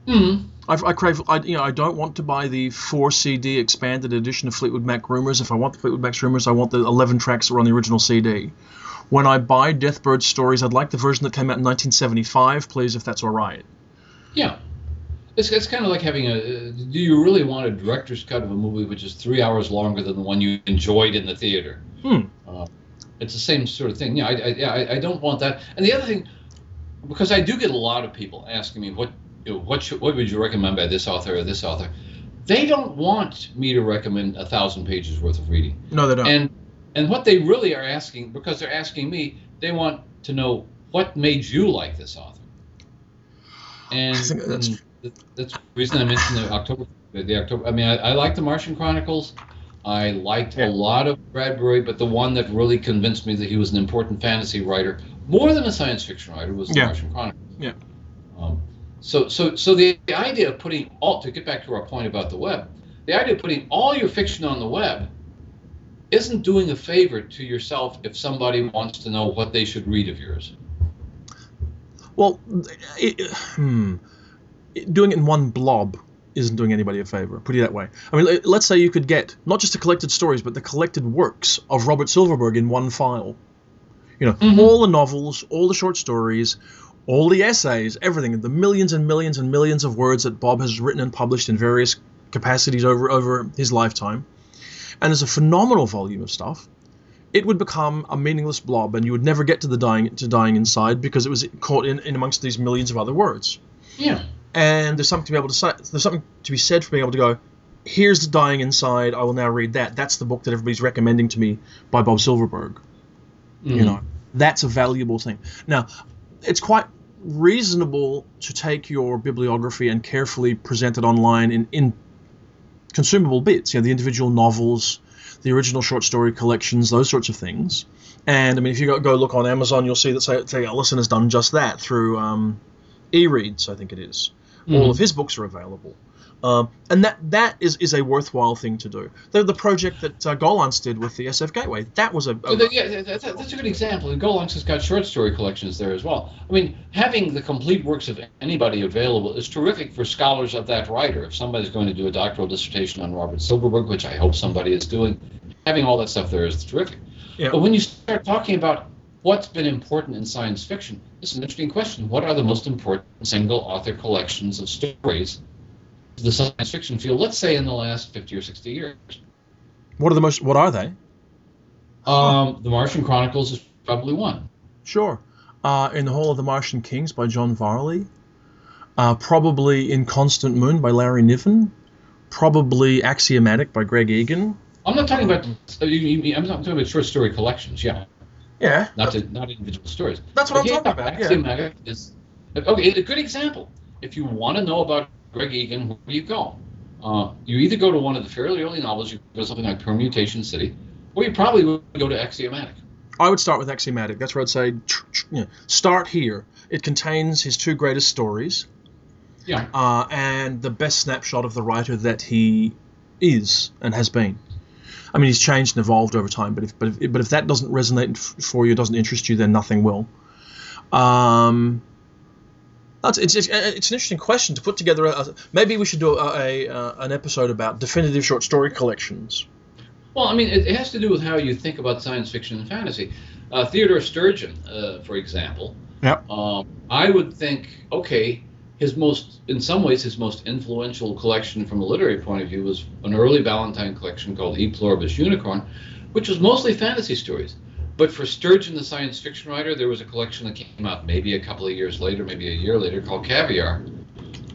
Mm-hmm. I, I crave. I, you know, I don't want to buy the four C D expanded edition of Fleetwood Mac Rumours. If I want the Fleetwood Mac Rumours, I want the eleven tracks that were on the original C D. When I buy Deathbird Stories, I'd like the version that came out in nineteen seventy-five, please, if that's all right. Yeah, it's it's kind of like having a. Uh, do you really want a director's cut of a movie which is three hours longer than the one you enjoyed in the theater? Hmm. Uh, it's the same sort of thing. Yeah, I, I, yeah, I, I don't want that. And the other thing, because I do get a lot of people asking me what. You know, what should, what would you recommend by this author or this author? They don't want me to recommend a thousand pages worth of reading. No, they don't. And and what they really are asking, because they're asking me, they want to know what made you like this author. And I think that's and th- that's the reason I mentioned the October. The October. I mean, I, I liked the Martian Chronicles. I liked yeah. a lot of Bradbury, but the one that really convinced me that he was an important fantasy writer, more than a science fiction writer, was the yeah. Martian Chronicles. Yeah. Um, So, so, so the idea of putting all, to get back to our point about the web, the idea of putting all your fiction on the web isn't doing a favor to yourself if somebody wants to know what they should read of yours. Well, it, it, hmm. it, doing it in one blob isn't doing anybody a favor, put it that way. I mean, let's say you could get not just the collected stories, but the collected works of Robert Silverberg in one file. You know, mm-hmm. all the novels, all the short stories, all the essays, everything, the millions and millions and millions of words that Bob has written and published in various capacities over, over his lifetime. And as a phenomenal volume of stuff, it would become a meaningless blob, and you would never get to the dying to dying inside because it was caught in, in amongst these millions of other words. Yeah. And there's something to be able to say, there's something to be said for being able to go, here's the dying inside, I will now read that. That's the book that everybody's recommending to me by Bob Silverberg. Mm-hmm. You know, that's a valuable thing. Now, it's quite reasonable to take your bibliography and carefully present it online in, in consumable bits, you know, the individual novels, the original short story collections, those sorts of things. And, I mean, if you go, go look on Amazon, you'll see that, say, say Ellison has done just that through um, e-reads, I think it is. Mm-hmm. All of his books are available. Um, and that that is, is a worthwhile thing to do. The, the project that uh, Gollancz did with the S F Gateway, that was a... a so the, yeah, that, that's a good example. And Gollancz has got short story collections there as well. I mean, having the complete works of anybody available is terrific for scholars of that writer. If somebody's going to do a doctoral dissertation on Robert Silverberg, which I hope somebody is doing, having all that stuff there is terrific. Yeah. But when you start talking about what's been important in science fiction, it's an interesting question. What are the most important single author collections of stories the science fiction field, let's say in the last fifty or sixty years. What are the most, what are they? Um, the Martian Chronicles is probably one. Sure. Uh, in the Hall of the Martian Kings by John Varley. Uh, probably Inconstant Moon by Larry Niven. Probably Axiomatic by Greg Egan. I'm not talking about, I'm not talking about short story collections, yeah. Yeah. Not, to, not individual stories. That's what but I'm yeah, talking about, Axiomatic yeah. is, okay, a good example. If you want to know about Greg Egan, where do you go? Uh, you either go to one of the fairly early novels, you go to something like Permutation City, or you probably would go to Axiomatic. I would start with Axiomatic. That's where I'd say, tr- tr- you know, start here. It contains his two greatest stories, yeah, uh, and the best snapshot of the writer that he is and has been. I mean, he's changed and evolved over time, but if but if, but if that doesn't resonate for you, doesn't interest you, then nothing will. Um. It's, it's, it's an interesting question to put together. A, maybe we should do a, a, a an episode about definitive short story collections. Well, I mean, it, it has to do with how you think about science fiction and fantasy. Uh, Theodore Sturgeon, uh, for example, yep. um, I would think, okay, his most, in some ways, his most influential collection from a literary point of view was an early Ballantine collection called E Pluribus Unicorn, which was mostly fantasy stories. But for Sturgeon, the science fiction writer, there was a collection that came out maybe a couple of years later, maybe a year later, called Caviar.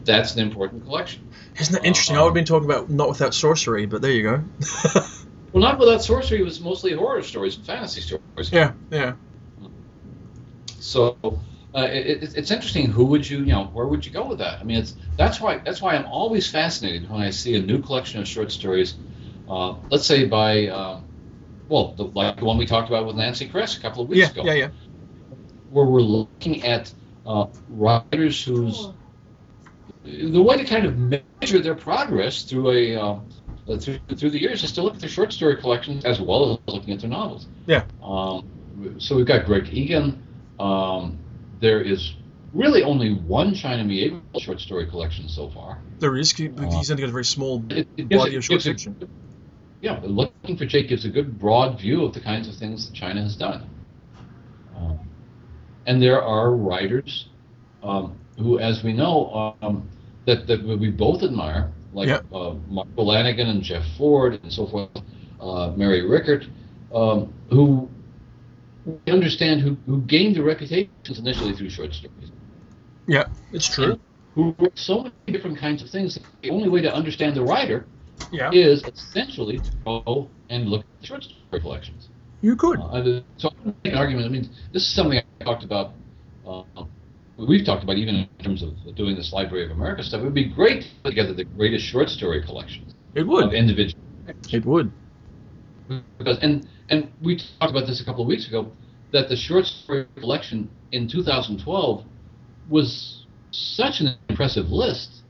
That's an important collection. Isn't that interesting? Uh, I would have been talking about Not Without Sorcery, but there you go. Well, Not Without Sorcery was mostly horror stories and fantasy stories. Yeah, yeah. So uh, it, it's interesting. Who would you, you know, where would you go with that? I mean, it's that's why that's why I'm always fascinated when I see a new collection of short stories. Uh, let's say by. Uh, Well, the, like the one we talked about with Nancy Kress a couple of weeks yeah, ago. Yeah, yeah, where we're looking at uh, writers who's... The way to kind of measure their progress through a uh, through, through the years is to look at their short story collections as well as looking at their novels. Yeah. Um, so we've got Greg Egan. Um, there is really only one China medieval short story collection so far. There is. He's uh, only got a very small it, it body it, of short fiction. It, Yeah, but Looking for Jake gives a good broad view of the kinds of things that China has done. Um, and there are writers um, who, as we know, um, that, that we both admire, like yep. uh, Mark Lanigan and Jeff Ford and so forth, uh, Mary Rickert, um, who we understand who, who gained their reputations initially through short stories. Yeah, it's true. And who wrote so many different kinds of things that the only way to understand the writer Yeah. is essentially to go and look at the short story collections. You could. Uh, so I make an argument. I mean, this is something I talked about. Uh, we've talked about even in terms of doing this Library of America stuff. It would be great to put together the greatest short story collections. It would. Of individual. It would. Because and and we talked about this a couple of weeks ago that the short story collection in two thousand twelve was such an impressive list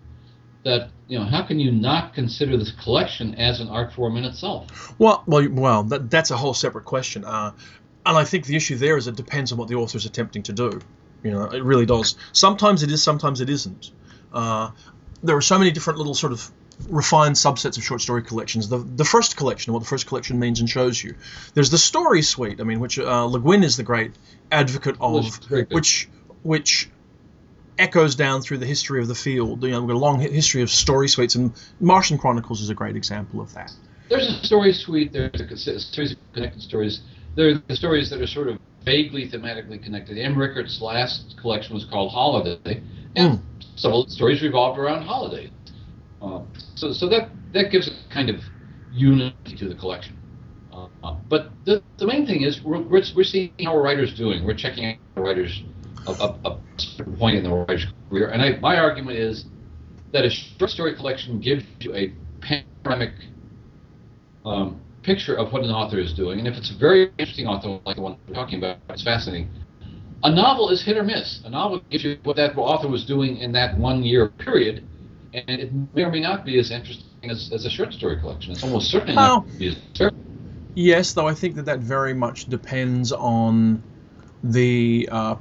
that. You know, how can you not consider this collection as an art form in itself? Well, well, well that, that's a whole separate question. Uh, and I think the issue there is it depends on what the author is attempting to do. You know, it really does. Sometimes it is, sometimes it isn't. Uh, there are so many different little sort of refined subsets of short story collections. The the first collection, what the first collection means and shows you. There's the story suite, I mean, which uh, Le Guin is the great advocate of, which which echoes down through the history of the field. You know, we've got a long history of story suites, and Martian Chronicles is a great example of that. There's a story suite, there's a series of connected stories. There are the stories that are sort of vaguely thematically connected. M. Rickert's last collection was called Holiday, and mm. some of the stories revolved around holidays. Uh, so so that, that gives a kind of unity to the collection. Uh, but the, the main thing is we're, we're we're seeing how a writer's doing. We're checking out the writer's up a certain point in the writer's career. And I, my argument is that a short story collection gives you a panoramic um, picture of what an author is doing. And if it's a very interesting author, like the one we're talking about, it's fascinating. A novel is hit or miss. A novel gives you what that author was doing in that one-year period, and it may or may not be as interesting as, as a short story collection. It's almost certainly oh. not be as interesting. Yes, though I think that that very much depends on the uh,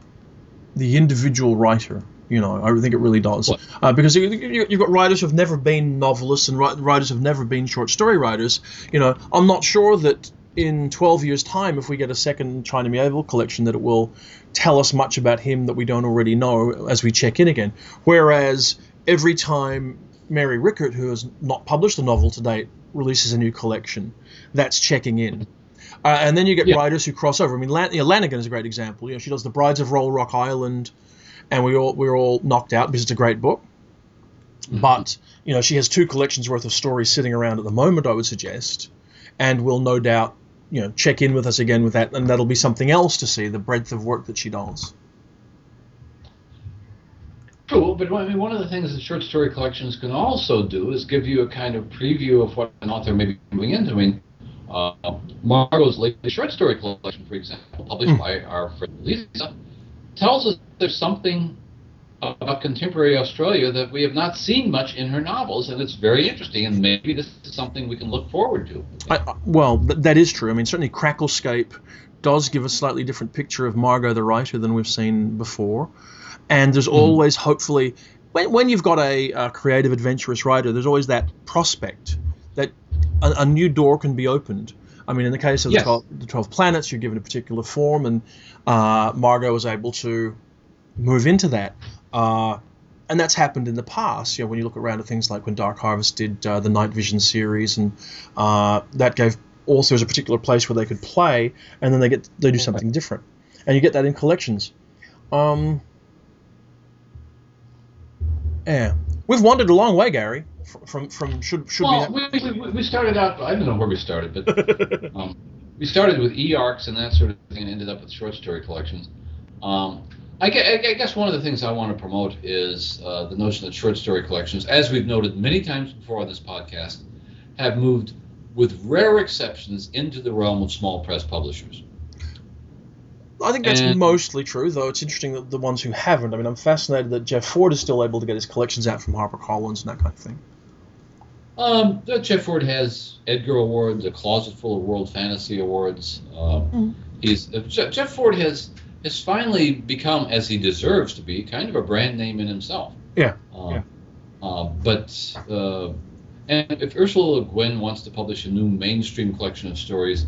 the individual writer. You know, I think it really does. Uh, because you, you, you've got writers who've never been novelists and writers who've never been short story writers. You know, I'm not sure that in twelve years' time, if we get a second China Mieville collection, that it will tell us much about him that we don't already know as we check in again. Whereas every time Mary Rickert, who has not published a novel to date, releases a new collection, that's checking in. Uh, and then you get yeah. writers who cross over. I mean, Lan- you know, Lanigan is a great example. You know, she does The Brides of Roll Rock Island, and we all, we're all knocked out because it's a great book. Mm-hmm. But, you know, she has two collections worth of stories sitting around at the moment, I would suggest, and will no doubt, you know, check in with us again with that, and that'll be something else to see, the breadth of work that she does. True, but I mean, one of the things that short story collections can also do is give you a kind of preview of what an author may be moving into. I mean, uh, Margot's latest short story collection, for example, published mm. by our friend Lisa, tells us there's something about contemporary Australia that we have not seen much in her novels, and it's very interesting, and maybe this is something we can look forward to. I, well, th- that is true. I mean, certainly Cracklescape does give a slightly different picture of Margot the writer than we've seen before. And there's always, hopefully, when, when you've got a, a creative, adventurous writer, there's always that prospect that a, a new door can be opened. I mean, in the case of yes. the, twelve, the twelve Planets, you're given a particular form, and uh, Margot was able to move into that. Uh, and that's happened in the past. You know, when you look around at things like when Dark Harvest did uh, the Night Vision series, and uh, that gave authors a particular place where they could play, and then they get they do something different. And you get that in collections. Um... Yeah, we've wandered a long way, Gary. From from, from should should well, be that- we, we we started out. I don't know where we started, but um, we started with e-arcs and that sort of thing, and ended up with short story collections. Um, I, I, I guess one of the things I want to promote is uh, the notion that short story collections, as we've noted many times before on this podcast, have moved, with rare exceptions, into the realm of small press publishers. I think that's and, mostly true, though it's interesting that the ones who haven't. I mean, I'm fascinated that Jeff Ford is still able to get his collections out from HarperCollins and that kind of thing. Um, Jeff Ford has Edgar Awards, a closet full of World Fantasy Awards. Um, mm. He's uh, Jeff Ford has has finally become, as he deserves to be, kind of a brand name in himself. Yeah. Um, yeah. Uh, but uh, and if Ursula Le Guin wants to publish a new mainstream collection of stories,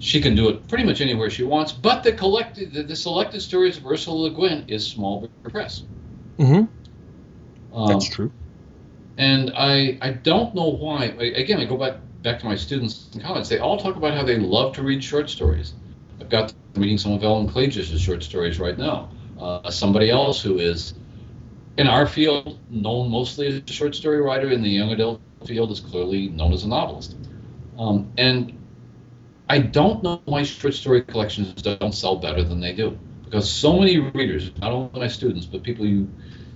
she can do it pretty much anywhere she wants, but the collected, the, the selected stories of Ursula Le Guin is small press. Mm-hmm. Um, That's true. And I I don't know why. Again, I go back, back to my students in college. They all talk about how they love to read short stories. I've got I'm reading some of Ellen Klages' short stories right now. Uh, somebody else who is, in our field, known mostly as a short story writer, in the young adult field is clearly known as a novelist. Um, and... I don't know why short story collections don't sell better than they do, because so many readers, not only my students, but people you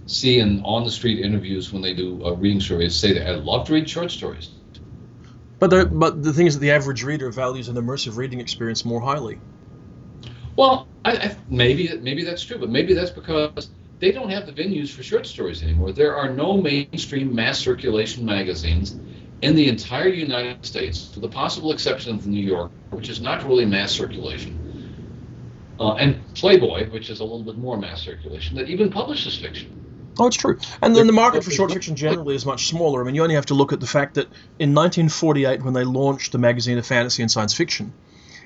see in on-the-street interviews when they do uh, reading surveys, say that I love to read short stories. But the, but the thing is that the average reader values an immersive reading experience more highly. Well, I, I, maybe maybe that's true, but maybe that's because they don't have the venues for short stories anymore. There are no mainstream mass circulation magazines in the entire United States, with the possible exception of New York, which is not really mass circulation, uh, and Playboy, which is a little bit more mass circulation, that even publishes fiction. Oh, it's true. And then the market for short fiction generally is much smaller. I mean, you only have to look at the fact that in nineteen forty-eight, when they launched the magazine of fantasy and science fiction,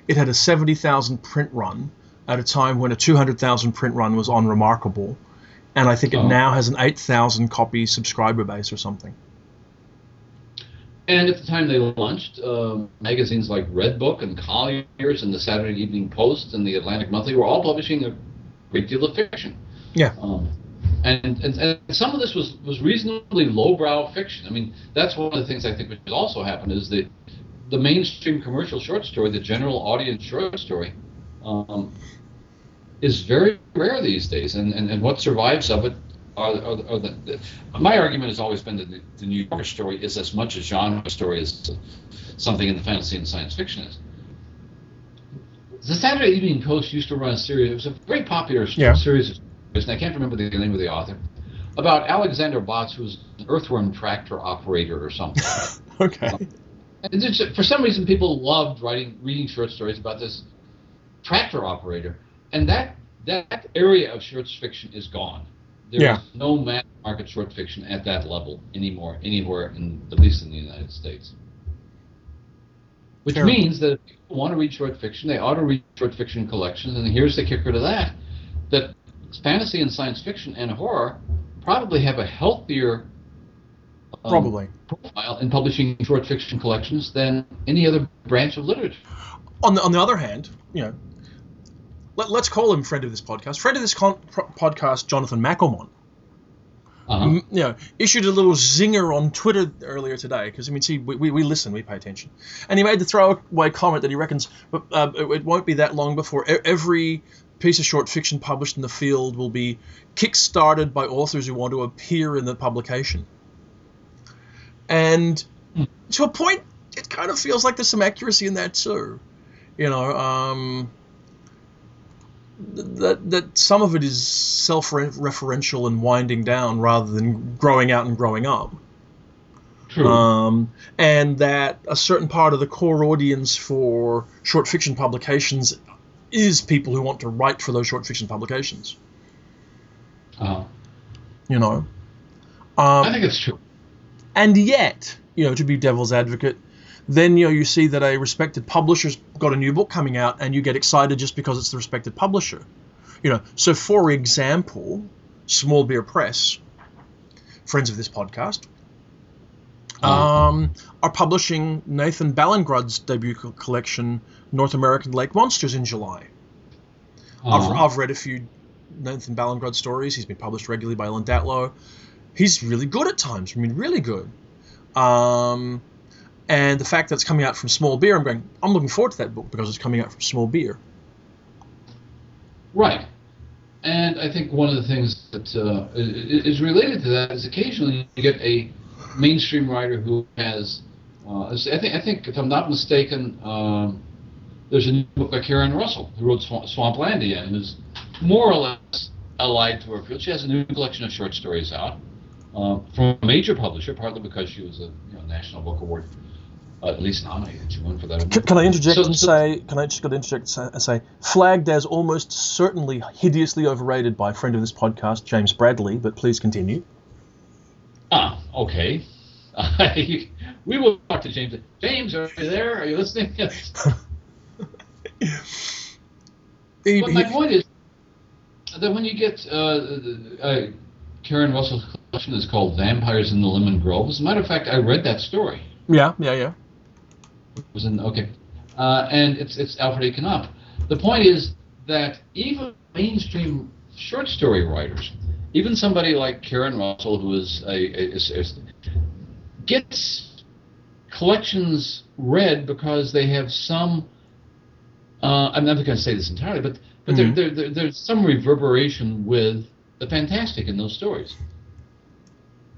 it had a seventy thousand print run at a time when a two hundred thousand print run was on Remarkable. And I think it oh. now has an eight thousand copy subscriber base or something. And at the time they launched, uh, magazines like Red Book and Collier's and the Saturday Evening Post and the Atlantic Monthly were all publishing a great deal of fiction. Yeah. Um, And, and and some of this was, was reasonably lowbrow fiction. I mean, that's one of the things I think which also happened is that the mainstream commercial short story, the general audience short story, um, is very rare these days. And, and, and what survives of it are, are, are the, the... My argument has always been that the, the New Yorker story is as much a genre story as something in the fantasy and science fiction is. The Saturday Evening Post used to run a series. It was a very popular yeah. series of and I can't remember the name of the author, about Alexander Botts, who was an earthworm tractor operator or something. Okay. Um, and just, for some reason, people loved writing, reading short stories about this tractor operator. And that that area of short fiction is gone. There yeah. is no mass market short fiction at that level anymore, anywhere, in, at least in the United States. Which Fair. means that if people want to read short fiction, they ought to read short fiction collections. And here's the kicker to that, that fantasy and science fiction and horror probably have a healthier um, probably. profile in publishing short fiction collections than any other branch of literature. On the, on the other hand, you know, let, let's call him friend of this podcast. Friend of this con- pro- podcast, Jonathan McElmont, uh-huh. m- you know, issued a little zinger on Twitter earlier today because, I mean, see, we, we, we listen, we pay attention. And he made the throwaway comment that he reckons uh, it, it won't be that long before every piece of short fiction published in the field will be kick-started by authors who want to appear in the publication. And to a point, it kind of feels like there's some accuracy in that too. You know, um, that that some of it is self-referential and winding down rather than growing out and growing up. True. Um, and that a certain part of the core audience for short fiction publications is people who want to write for those short fiction publications. Uh, you know. Um, I think it's true. And yet, you know, to be devil's advocate, then, you know, you see that a respected publisher's got a new book coming out and you get excited just because it's the respected publisher. You know, so for example, Small Beer Press, friends of this podcast, Um, are publishing Nathan Ballingrud's debut co- collection, North American Lake Monsters, in July. Uh-huh. I've, I've read a few Nathan Ballingrud stories. He's been published regularly by Ellen Datlow. He's really good at times. I mean, really good. Um, and the fact that it's coming out from Small Beer, I'm going, I'm looking forward to that book because it's coming out from Small Beer. Right. And I think one of the things that uh, is related to that is occasionally you get a mainstream writer who has, uh, I think, I think if I'm not mistaken, um, there's a new book by Karen Russell who wrote Swamp, Swamplandia and is more or less allied to her field. She has a new collection of short stories out uh, from a major publisher, partly because she was a you know, National Book Award, uh, at least nominated. She won for that. Can, can I interject so, and so, say? Can I just got to interject and say, flagged as almost certainly hideously overrated by a friend of this podcast, James Bradley. But please continue. Ah, okay. Uh, you, we will talk to James. James, are you there? Are you listening? Yes. But my point is that when you get uh, uh, Karen Russell's collection is called Vampires in the Lemon Grove. As a matter of fact, I read that story. Yeah, yeah, yeah. It was in okay, uh, and it's it's Alfred A. Knopf. The point is that even mainstream short story writers, even somebody like Karen Russell, who is a, a, a, a gets collections read because they have some. Uh, I'm not going to say this entirely, but but mm-hmm. there, there, there, there's some reverberation with the fantastic in those stories.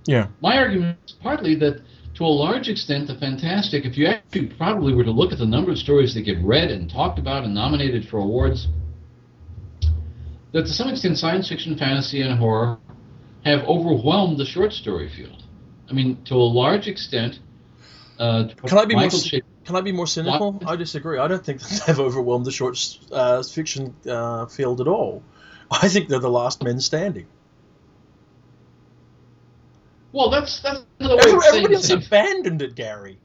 Yeah. My argument is partly that, to a large extent, the fantastic, if you actually probably were to look at the number of stories that get read and talked about and nominated for awards, that to some extent science fiction, fantasy, and horror have overwhelmed the short story field. I mean, to a large extent. Uh, can I be Michael more? Ch- can I be more cynical? I disagree. I don't think that they've overwhelmed the short uh, fiction uh, field at all. I think they're the last men standing. Well, that's that's the way it's everybody else abandoned it, Gary.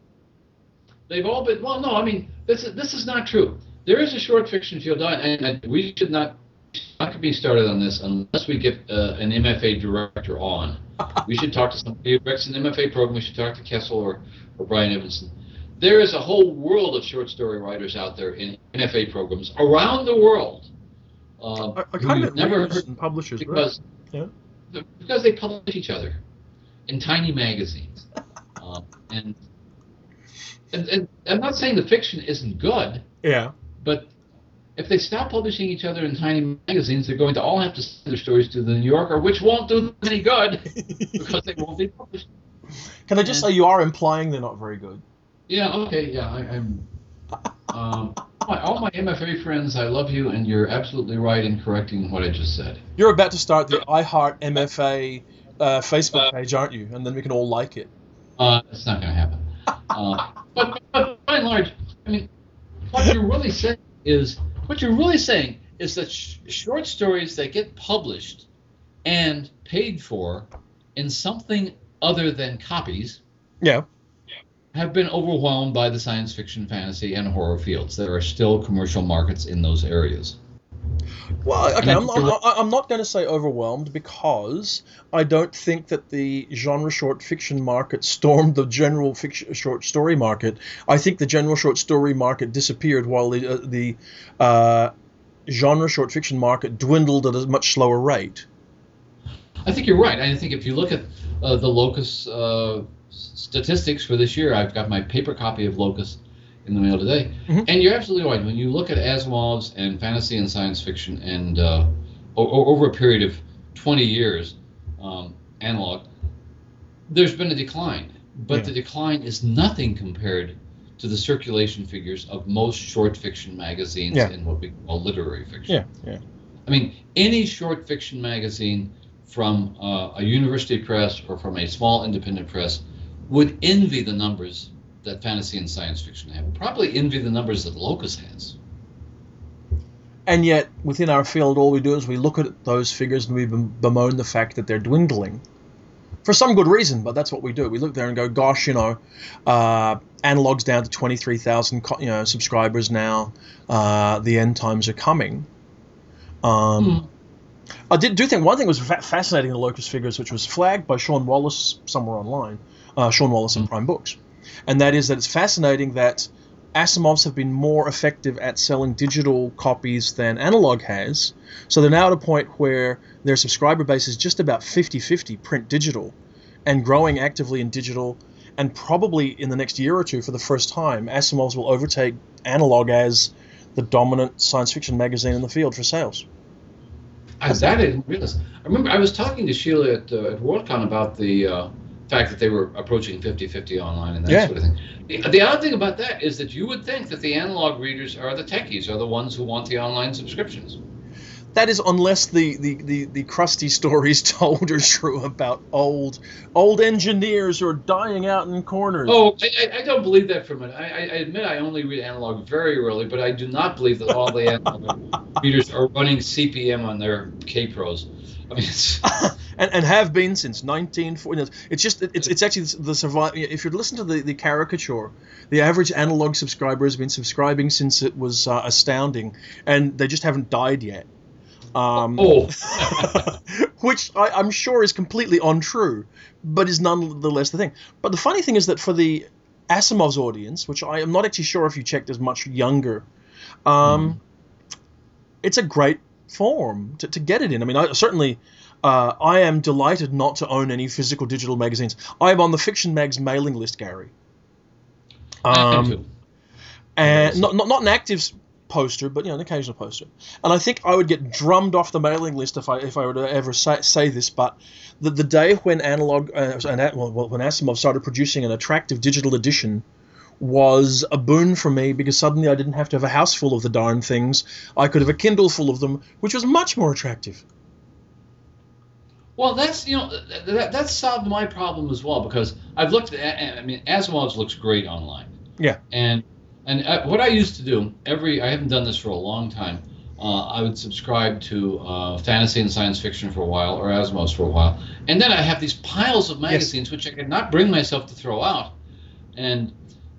They've all been well. No, I mean this is this is not true. There is a short fiction field, and we should not not be started on this unless we get uh, an M F A director on. We should talk to somebody who directs an M F A program. We should talk to Kessel or or Brian Evanson. There is a whole world of short story writers out there in N F A programs around the world. Uh, I, I kind of never heard and publishers because right? yeah. because they publish each other in tiny magazines. uh, and, and and I'm not saying the fiction isn't good. Yeah. But if they stop publishing each other in tiny magazines, they're going to all have to send their stories to the New Yorker, which won't do them any good because they won't be published. Can I just and, say you are implying they're not very good? Yeah. Okay. Yeah. I, I'm. Um, my, all my M F A friends, I love you, and you're absolutely right in correcting what I just said. You're about to start the I Heart M F A uh, Facebook uh, page, aren't you? And then we can all like it. Uh, it's not going to happen. Uh, but, but by and large, I mean, what you're really saying is what you're really saying is that sh- short stories that get published and paid for in something other than copies. Yeah. Have been overwhelmed by the science fiction, fantasy, and horror fields. There are still commercial markets in those areas. Well, okay, I'm, I'm, I'm not going to say overwhelmed because I don't think that the genre short fiction market stormed the general fiction, short story market. I think the general short story market disappeared while the, uh, the uh, genre short fiction market dwindled at a much slower rate. I think you're right. I think if you look at uh, the Locus... Uh, statistics for this year. I've got my paper copy of Locus in the mail today. Mm-hmm. And you're absolutely right. When you look at Asimov's and fantasy and science fiction and uh, o- over a period of twenty years, um, analog, there's been a decline. But yeah. The decline is nothing compared to the circulation figures of most short fiction magazines yeah. and what we call literary fiction. Yeah. Yeah. I mean, any short fiction magazine from uh, a university press or from a small independent press would envy the numbers that fantasy and science fiction have, probably envy the numbers that Locus has. And yet, within our field, all we do is we look at those figures and we bemoan the fact that they're dwindling. For some good reason, but that's what we do. We look there and go, gosh, you know, uh, Analog's down to twenty-three thousand you know, subscribers now. Uh, the end times are coming. Um, hmm. I did do think one thing was fascinating in the Locus figures, which was flagged by Sean Wallace somewhere online. Uh, Sean Wallace and Prime Books, and that is that it's fascinating that Asimov's have been more effective at selling digital copies than Analog has, so they're now at a point where their subscriber base is just about fifty-fifty print digital and growing actively in digital, and probably in the next year or two for the first time, Asimov's will overtake Analog as the dominant science fiction magazine in the field for sales. As that I didn't realize. I remember I was talking to Sheila at, uh, at Worldcon about the... Uh... fact that they were approaching fifty-fifty online and that yeah. sort of thing. The, the odd thing about that is that you would think that the analog readers are the techies, are the ones who want the online subscriptions. That is unless the, the, the, the crusty stories told are true about old old engineers who are dying out in corners. Oh, I, I don't believe that for a minute. I, I admit I only read analog very rarely, but I do not believe that all the analog readers are running C P M on their K-Pros. I mean, it's... and, and have been since nineteen forty. It's just, it's it's actually the, the survive. If you listen to the, the caricature, the average analog subscriber has been subscribing since it was uh, Astounding, and they just haven't died yet. Um, oh. Which I, I'm sure is completely untrue, but is nonetheless the thing. But the funny thing is that for the Asimov's audience, which I am not actually sure if you checked as much younger, um, mm. it's a great form to, to get it in. I mean, I certainly uh, I am delighted not to own any physical digital magazines. I am on the Fiction Mag's mailing list, Gary. Um, and not, not not an active poster, but you know, an occasional poster. And I think I would get drummed off the mailing list if I if I were to ever say, say this. But the the day when analog uh, and well, when Asimov started producing an attractive digital edition was a boon for me, because suddenly I didn't have to have a house full of the darn things. I could have a Kindle full of them, which was much more attractive. Well, that's, you know, that, that solved my problem as well, because I've looked at, I mean, Asimov's looks great online. Yeah. And and I, what I used to do, every, I haven't done this for a long time, Uh, I would subscribe to uh, fantasy and science fiction for a while, or Asimov for a while. And then I have these piles of magazines, yes, which I could not bring myself to throw out. And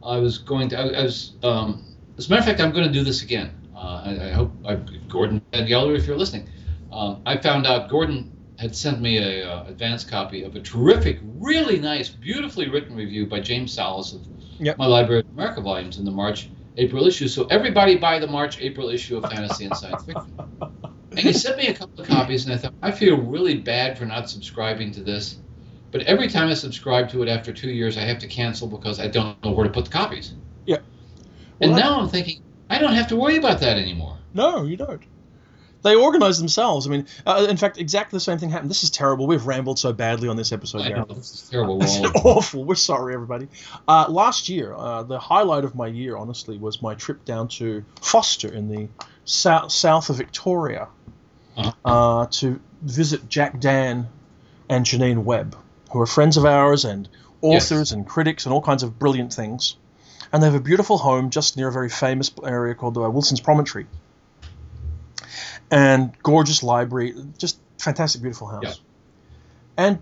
I was going to, I, I was, um, as a matter of fact, I'm going to do this again. Uh, I, I hope, I, Gordon and Gallery, if you're listening. Um, I found out Gordon had sent me an uh, advance copy of a terrific, really nice, beautifully written review by James Salas of yep. my Library of America volumes in the March, April issue. So everybody buy the March, April issue of Fantasy and Science Fiction. And he sent me a couple of copies, and I thought, I feel really bad for not subscribing to this. But every time I subscribe to it after two years, I have to cancel because I don't know where to put the copies. Yeah. Well, and now I- I'm thinking, I don't have to worry about that anymore. No, you don't. They organize themselves. I mean, uh, in fact, exactly the same thing happened. This is terrible. We've rambled so badly on this episode. I know, this is terrible. This is awful. We're sorry, everybody. Uh, last year, uh, the highlight of my year, honestly, was my trip down to Foster in the south, south of Victoria uh-huh. uh, to visit Jack Dan and Janine Webb, who are friends of ours and authors yes. and critics and all kinds of brilliant things. And they have a beautiful home just near a very famous area called uh, Wilson's Promontory. And gorgeous library, just fantastic, beautiful house. Yeah. And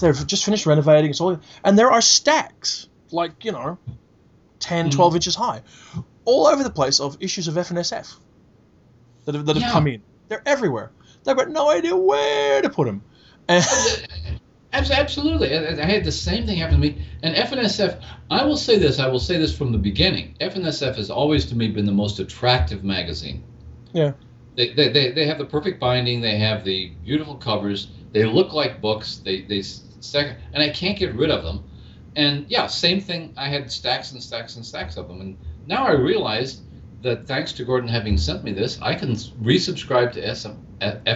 they've just finished renovating. It's all, and there are stacks, like, you know, ten, mm. twelve inches high, all over the place of issues of F N S F that have, that yeah. have come in. They're everywhere. They've got no idea where to put them. And absolutely. I had the same thing happen to me. And F N S F, I will say this, I will say this from the beginning. F N S F has always, to me, been the most attractive magazine. Yeah. They, they they have the perfect binding. They have the beautiful covers. They look like books. They they stack, and I can't get rid of them. And yeah, same thing. I had stacks and stacks and stacks of them. And now I realized that thanks to Gordon having sent me this, I can resubscribe to F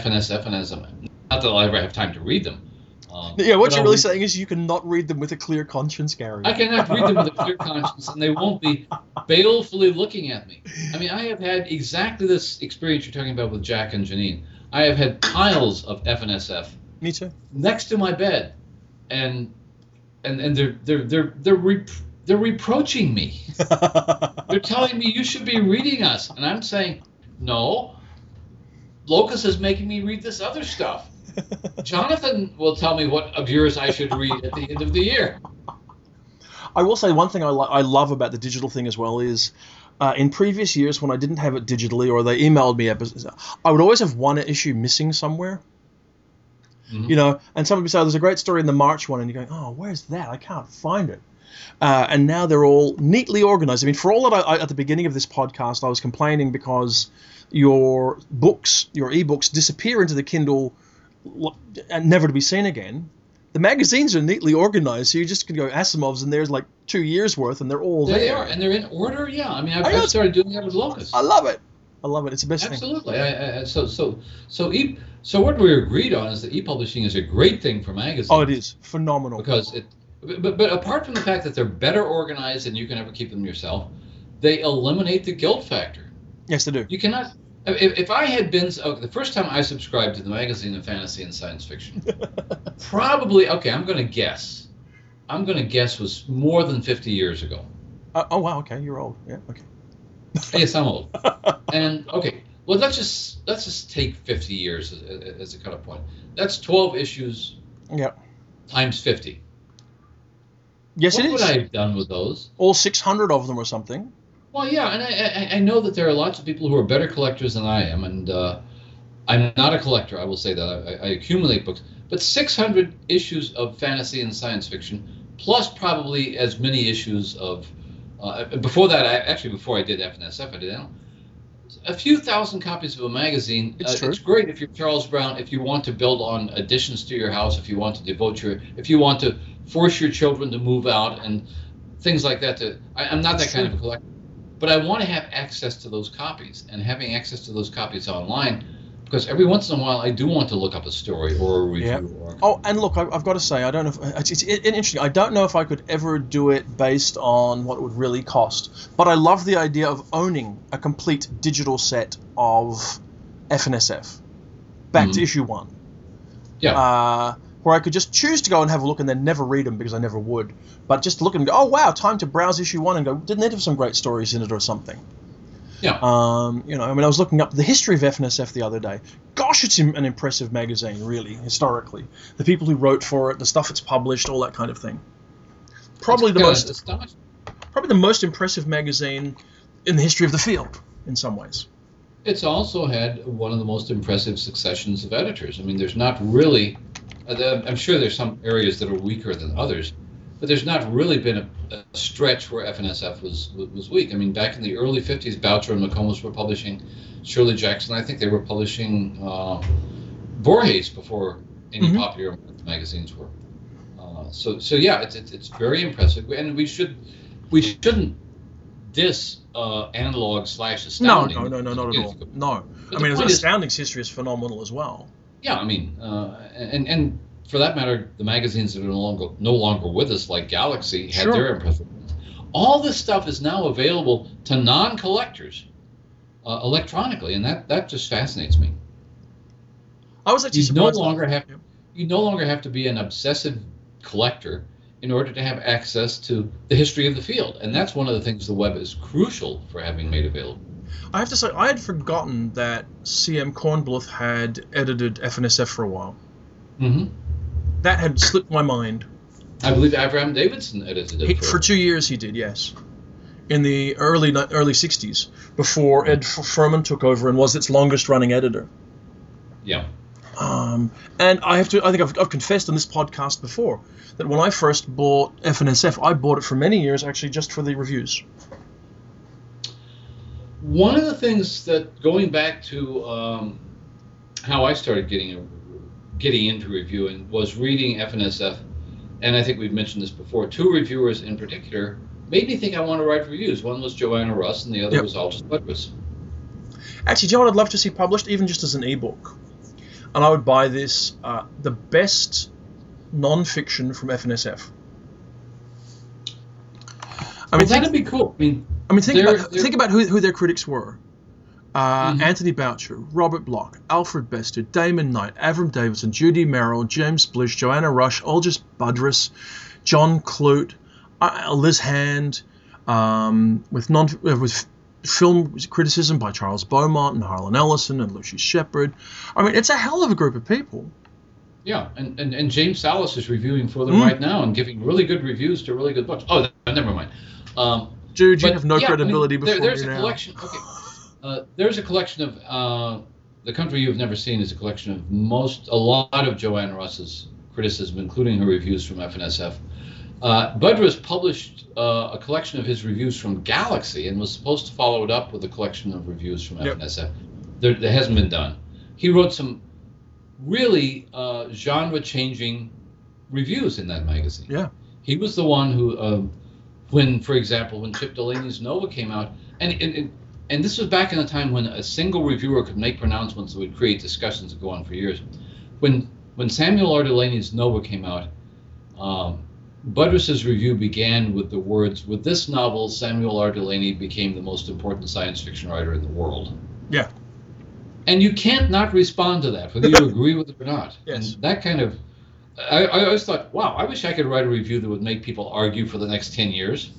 N S F and S M. Not that I'll ever have time to read them. Um, yeah, what you're really read, saying is you cannot read them with a clear conscience, Gary. I cannot read them with a clear conscience, and they won't be balefully looking at me. I mean, I have had exactly this experience you're talking about with Jack and Janine. I have had piles of F N S F. Me too. Next to my bed, and and and they're they're they're they're rep- they're reproaching me. They're telling me you should be reading us, and I'm saying no. Locus is making me read this other stuff. Jonathan will tell me what of yours I should read at the end of the year. I will say one thing I, lo- I love about the digital thing as well is uh, in previous years when I didn't have it digitally or they emailed me, I would always have one issue missing somewhere. Mm-hmm. You know, and somebody would say, oh, there's a great story in the March one, and you're going, oh, where's that? I can't find it. Uh, and now they're all neatly organized. I mean, for all that, I, I, at the beginning of this podcast, I was complaining because your books, your ebooks disappear into the Kindle and never to be seen again. The magazines are neatly organized, so you just can go Asimov's, and there's like two years worth, and they're all they there. They are, and they're in order. Yeah, I mean, I've, I I've started doing that with Locus. I love it. I love it. It's the best Absolutely. thing. Absolutely. So, so, so, e- so, what we agreed on is that e-publishing is a great thing for magazines. Oh, it is phenomenal. Because it, but, but apart from the fact that they're better organized than you can ever keep them yourself, they eliminate the guilt factor. Yes, they do. You cannot. If, if I had been okay, the first time I subscribed to the magazine of fantasy and science fiction, probably okay. I'm going to guess. I'm going to guess was more than fifty years ago. Uh, oh wow! Okay, you're old. Yeah. Okay. Yes, I'm old. And okay, well let's just let's just take fifty years as, as a cutoff point. That's twelve issues. Yeah. Times fifty. Yes, what it is. What would I have done with those? All six hundred of them, or something. Well, yeah, and I, I, I know that there are lots of people who are better collectors than I am, and uh, I'm not a collector, I will say that. I, I accumulate books. But six hundred issues of fantasy and science fiction, plus probably as many issues of... Uh, before that, I, actually, before I did F N S F, I did I a few thousand copies of a magazine. It's, uh, true. It's great if you're Charles Brown, if you want to build on additions to your house, if you want to devote your... If you want to force your children to move out and things like that. To I, I'm not it's that true. kind of a collector. But I want to have access to those copies, and having access to those copies online, because every once in a while I do want to look up a story or a review. Yeah. Or a oh, and look, I've got to say, I don't know. If, it's, it's interesting. I don't know if I could ever do it based on what it would really cost. But I love the idea of owning a complete digital set of F N S F, back mm-hmm. to issue one. Yeah. Uh, where I could just choose to go and have a look and then never read them because I never would. But just look and go, oh, wow, time to browse issue one and go, didn't it have some great stories in it or something? Yeah. Um, you know, I mean, I was looking up the history of F N S F the other day. Gosh, it's an impressive magazine, really, historically. The people who wrote for it, the stuff it's published, all that kind of thing. Probably the most, probably the most impressive magazine in the history of the field, in some ways. It's also had one of the most impressive successions of editors. I mean, there's not really, I'm sure there's some areas that are weaker than others, but there's not really been a, a stretch where F N S F was was weak. I mean, back in the early fifties, Boucher and McComas were publishing Shirley Jackson. I think they were publishing uh, Borges before any mm-hmm. popular magazines were. Uh, so, so yeah, it's, it's it's very impressive, and we should we shouldn't diss. Uh, analog slash astounding. No, no, no, no, not at all. No, I mean, Astounding's history is phenomenal as well. Yeah, I mean, uh, and and for that matter, the magazines that are no longer no longer with us, like Galaxy, had sure. their impressive. All this stuff is now available to non-collectors uh, electronically, and that, that just fascinates me. I was actually you no longer that. have yeah. you no longer have to be an obsessive collector in order to have access to the history of the field. And that's one of the things the web is crucial for having made available. I have to say, I had forgotten that C M Kornbluth had edited F N S F for a while. Mm-hmm. That had slipped my mind. I believe Avram Davidson edited it. He, for, for two years he did, yes. In the early early sixties, before Ed Furman took over and was its longest-running editor. Yeah. Um, and I have to, I think I've, I've confessed on this podcast before that when I first bought F N S F, I bought it for many years actually just for the reviews. One of the things that, going back to um, how I started getting a, getting into reviewing, was reading F N S F, and I think we've mentioned this before, two reviewers in particular made me think I want to write reviews. One was Joanna Russ and the other yep. was Aldous Lettris. Actually, Joan, I'd love to see published even just as an ebook. And I would buy this, uh, the best non-fiction from F N S F. I mean, well, that'd be cool. I mean, I mean, think they're, about they're... think about who who their critics were: uh, mm-hmm. Anthony Boucher, Robert Bloch, Alfred Bester, Damon Knight, Avram Davidson, Judy Merrill, James Blish, Joanna Rush, Aldous Budrys, John Clute, uh, Liz Hand, um, with non uh, with. film criticism by Charles Beaumont and Harlan Ellison and Lucy Shepherd. I mean, it's a hell of a group of people. Yeah, and, and, and James Salas is reviewing for them mm. right now and giving really good reviews to really good books. Oh, never mind. Um, Dude, but, you have no yeah, credibility I mean, there, before there's you a now. Collection, okay. uh, there's a collection of... Uh, the Country You've Never Seen is a collection of most... a lot of Joanne Russ's criticism, including her reviews from F N S F. Uh, Budrys published uh, a collection of his reviews from Galaxy and was supposed to follow it up with a collection of reviews from yep. F N S F. There, that hasn't been done. He wrote some really uh, genre-changing reviews in that magazine. Yeah, he was the one who, uh, when, for example, when Chip Delaney's Nova came out, and, and and this was back in the time when a single reviewer could make pronouncements that would create discussions that go on for years. When when Samuel R. Delaney's Nova came out, um, Budrys's review began with the words, "With this novel, Samuel R. Delaney became the most important science fiction writer in the world." Yeah. And you can't not respond to that, whether you agree with it or not. Yes. And that kind of, I, I always thought, wow, I wish I could write a review that would make people argue for the next ten years.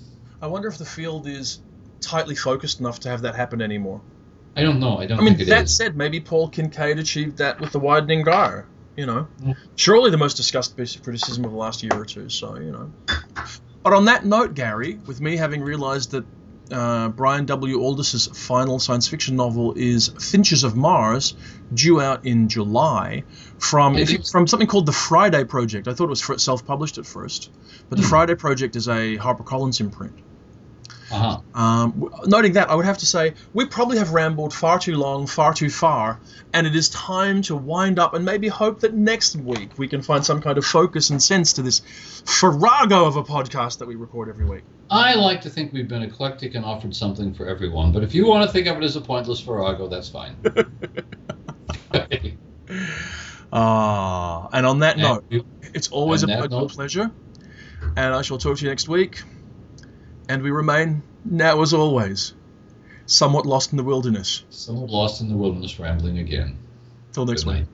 I wonder if the field is tightly focused enough to have that happen anymore. I don't know. I don't I mean, think it is. That said, maybe Paul Kincaid achieved that with The Widening Gyre. You know, surely the most discussed piece of criticism of the last year or two. So, you know. But on that note, Gary, with me having realized that uh, Brian W. Aldiss's final science fiction novel is Finches of Mars, due out in July, from if you, from something called The Friday Project. I thought it was self-published at first, but The Friday Project is a HarperCollins imprint. Uh-huh. Um, noting that, I would have to say we probably have rambled far too long, far too far, and it is time to wind up and maybe hope that next week we can find some kind of focus and sense to this farrago of a podcast that we record every week. I like to think we've been eclectic and offered something for everyone, but if you want to think of it as a pointless farrago, that's fine. uh, and on that and note, you, it's always a note. pleasure, and I shall talk to you next week. And we remain, now as always, somewhat lost in the wilderness. Somewhat lost in the wilderness, rambling again. Till next week.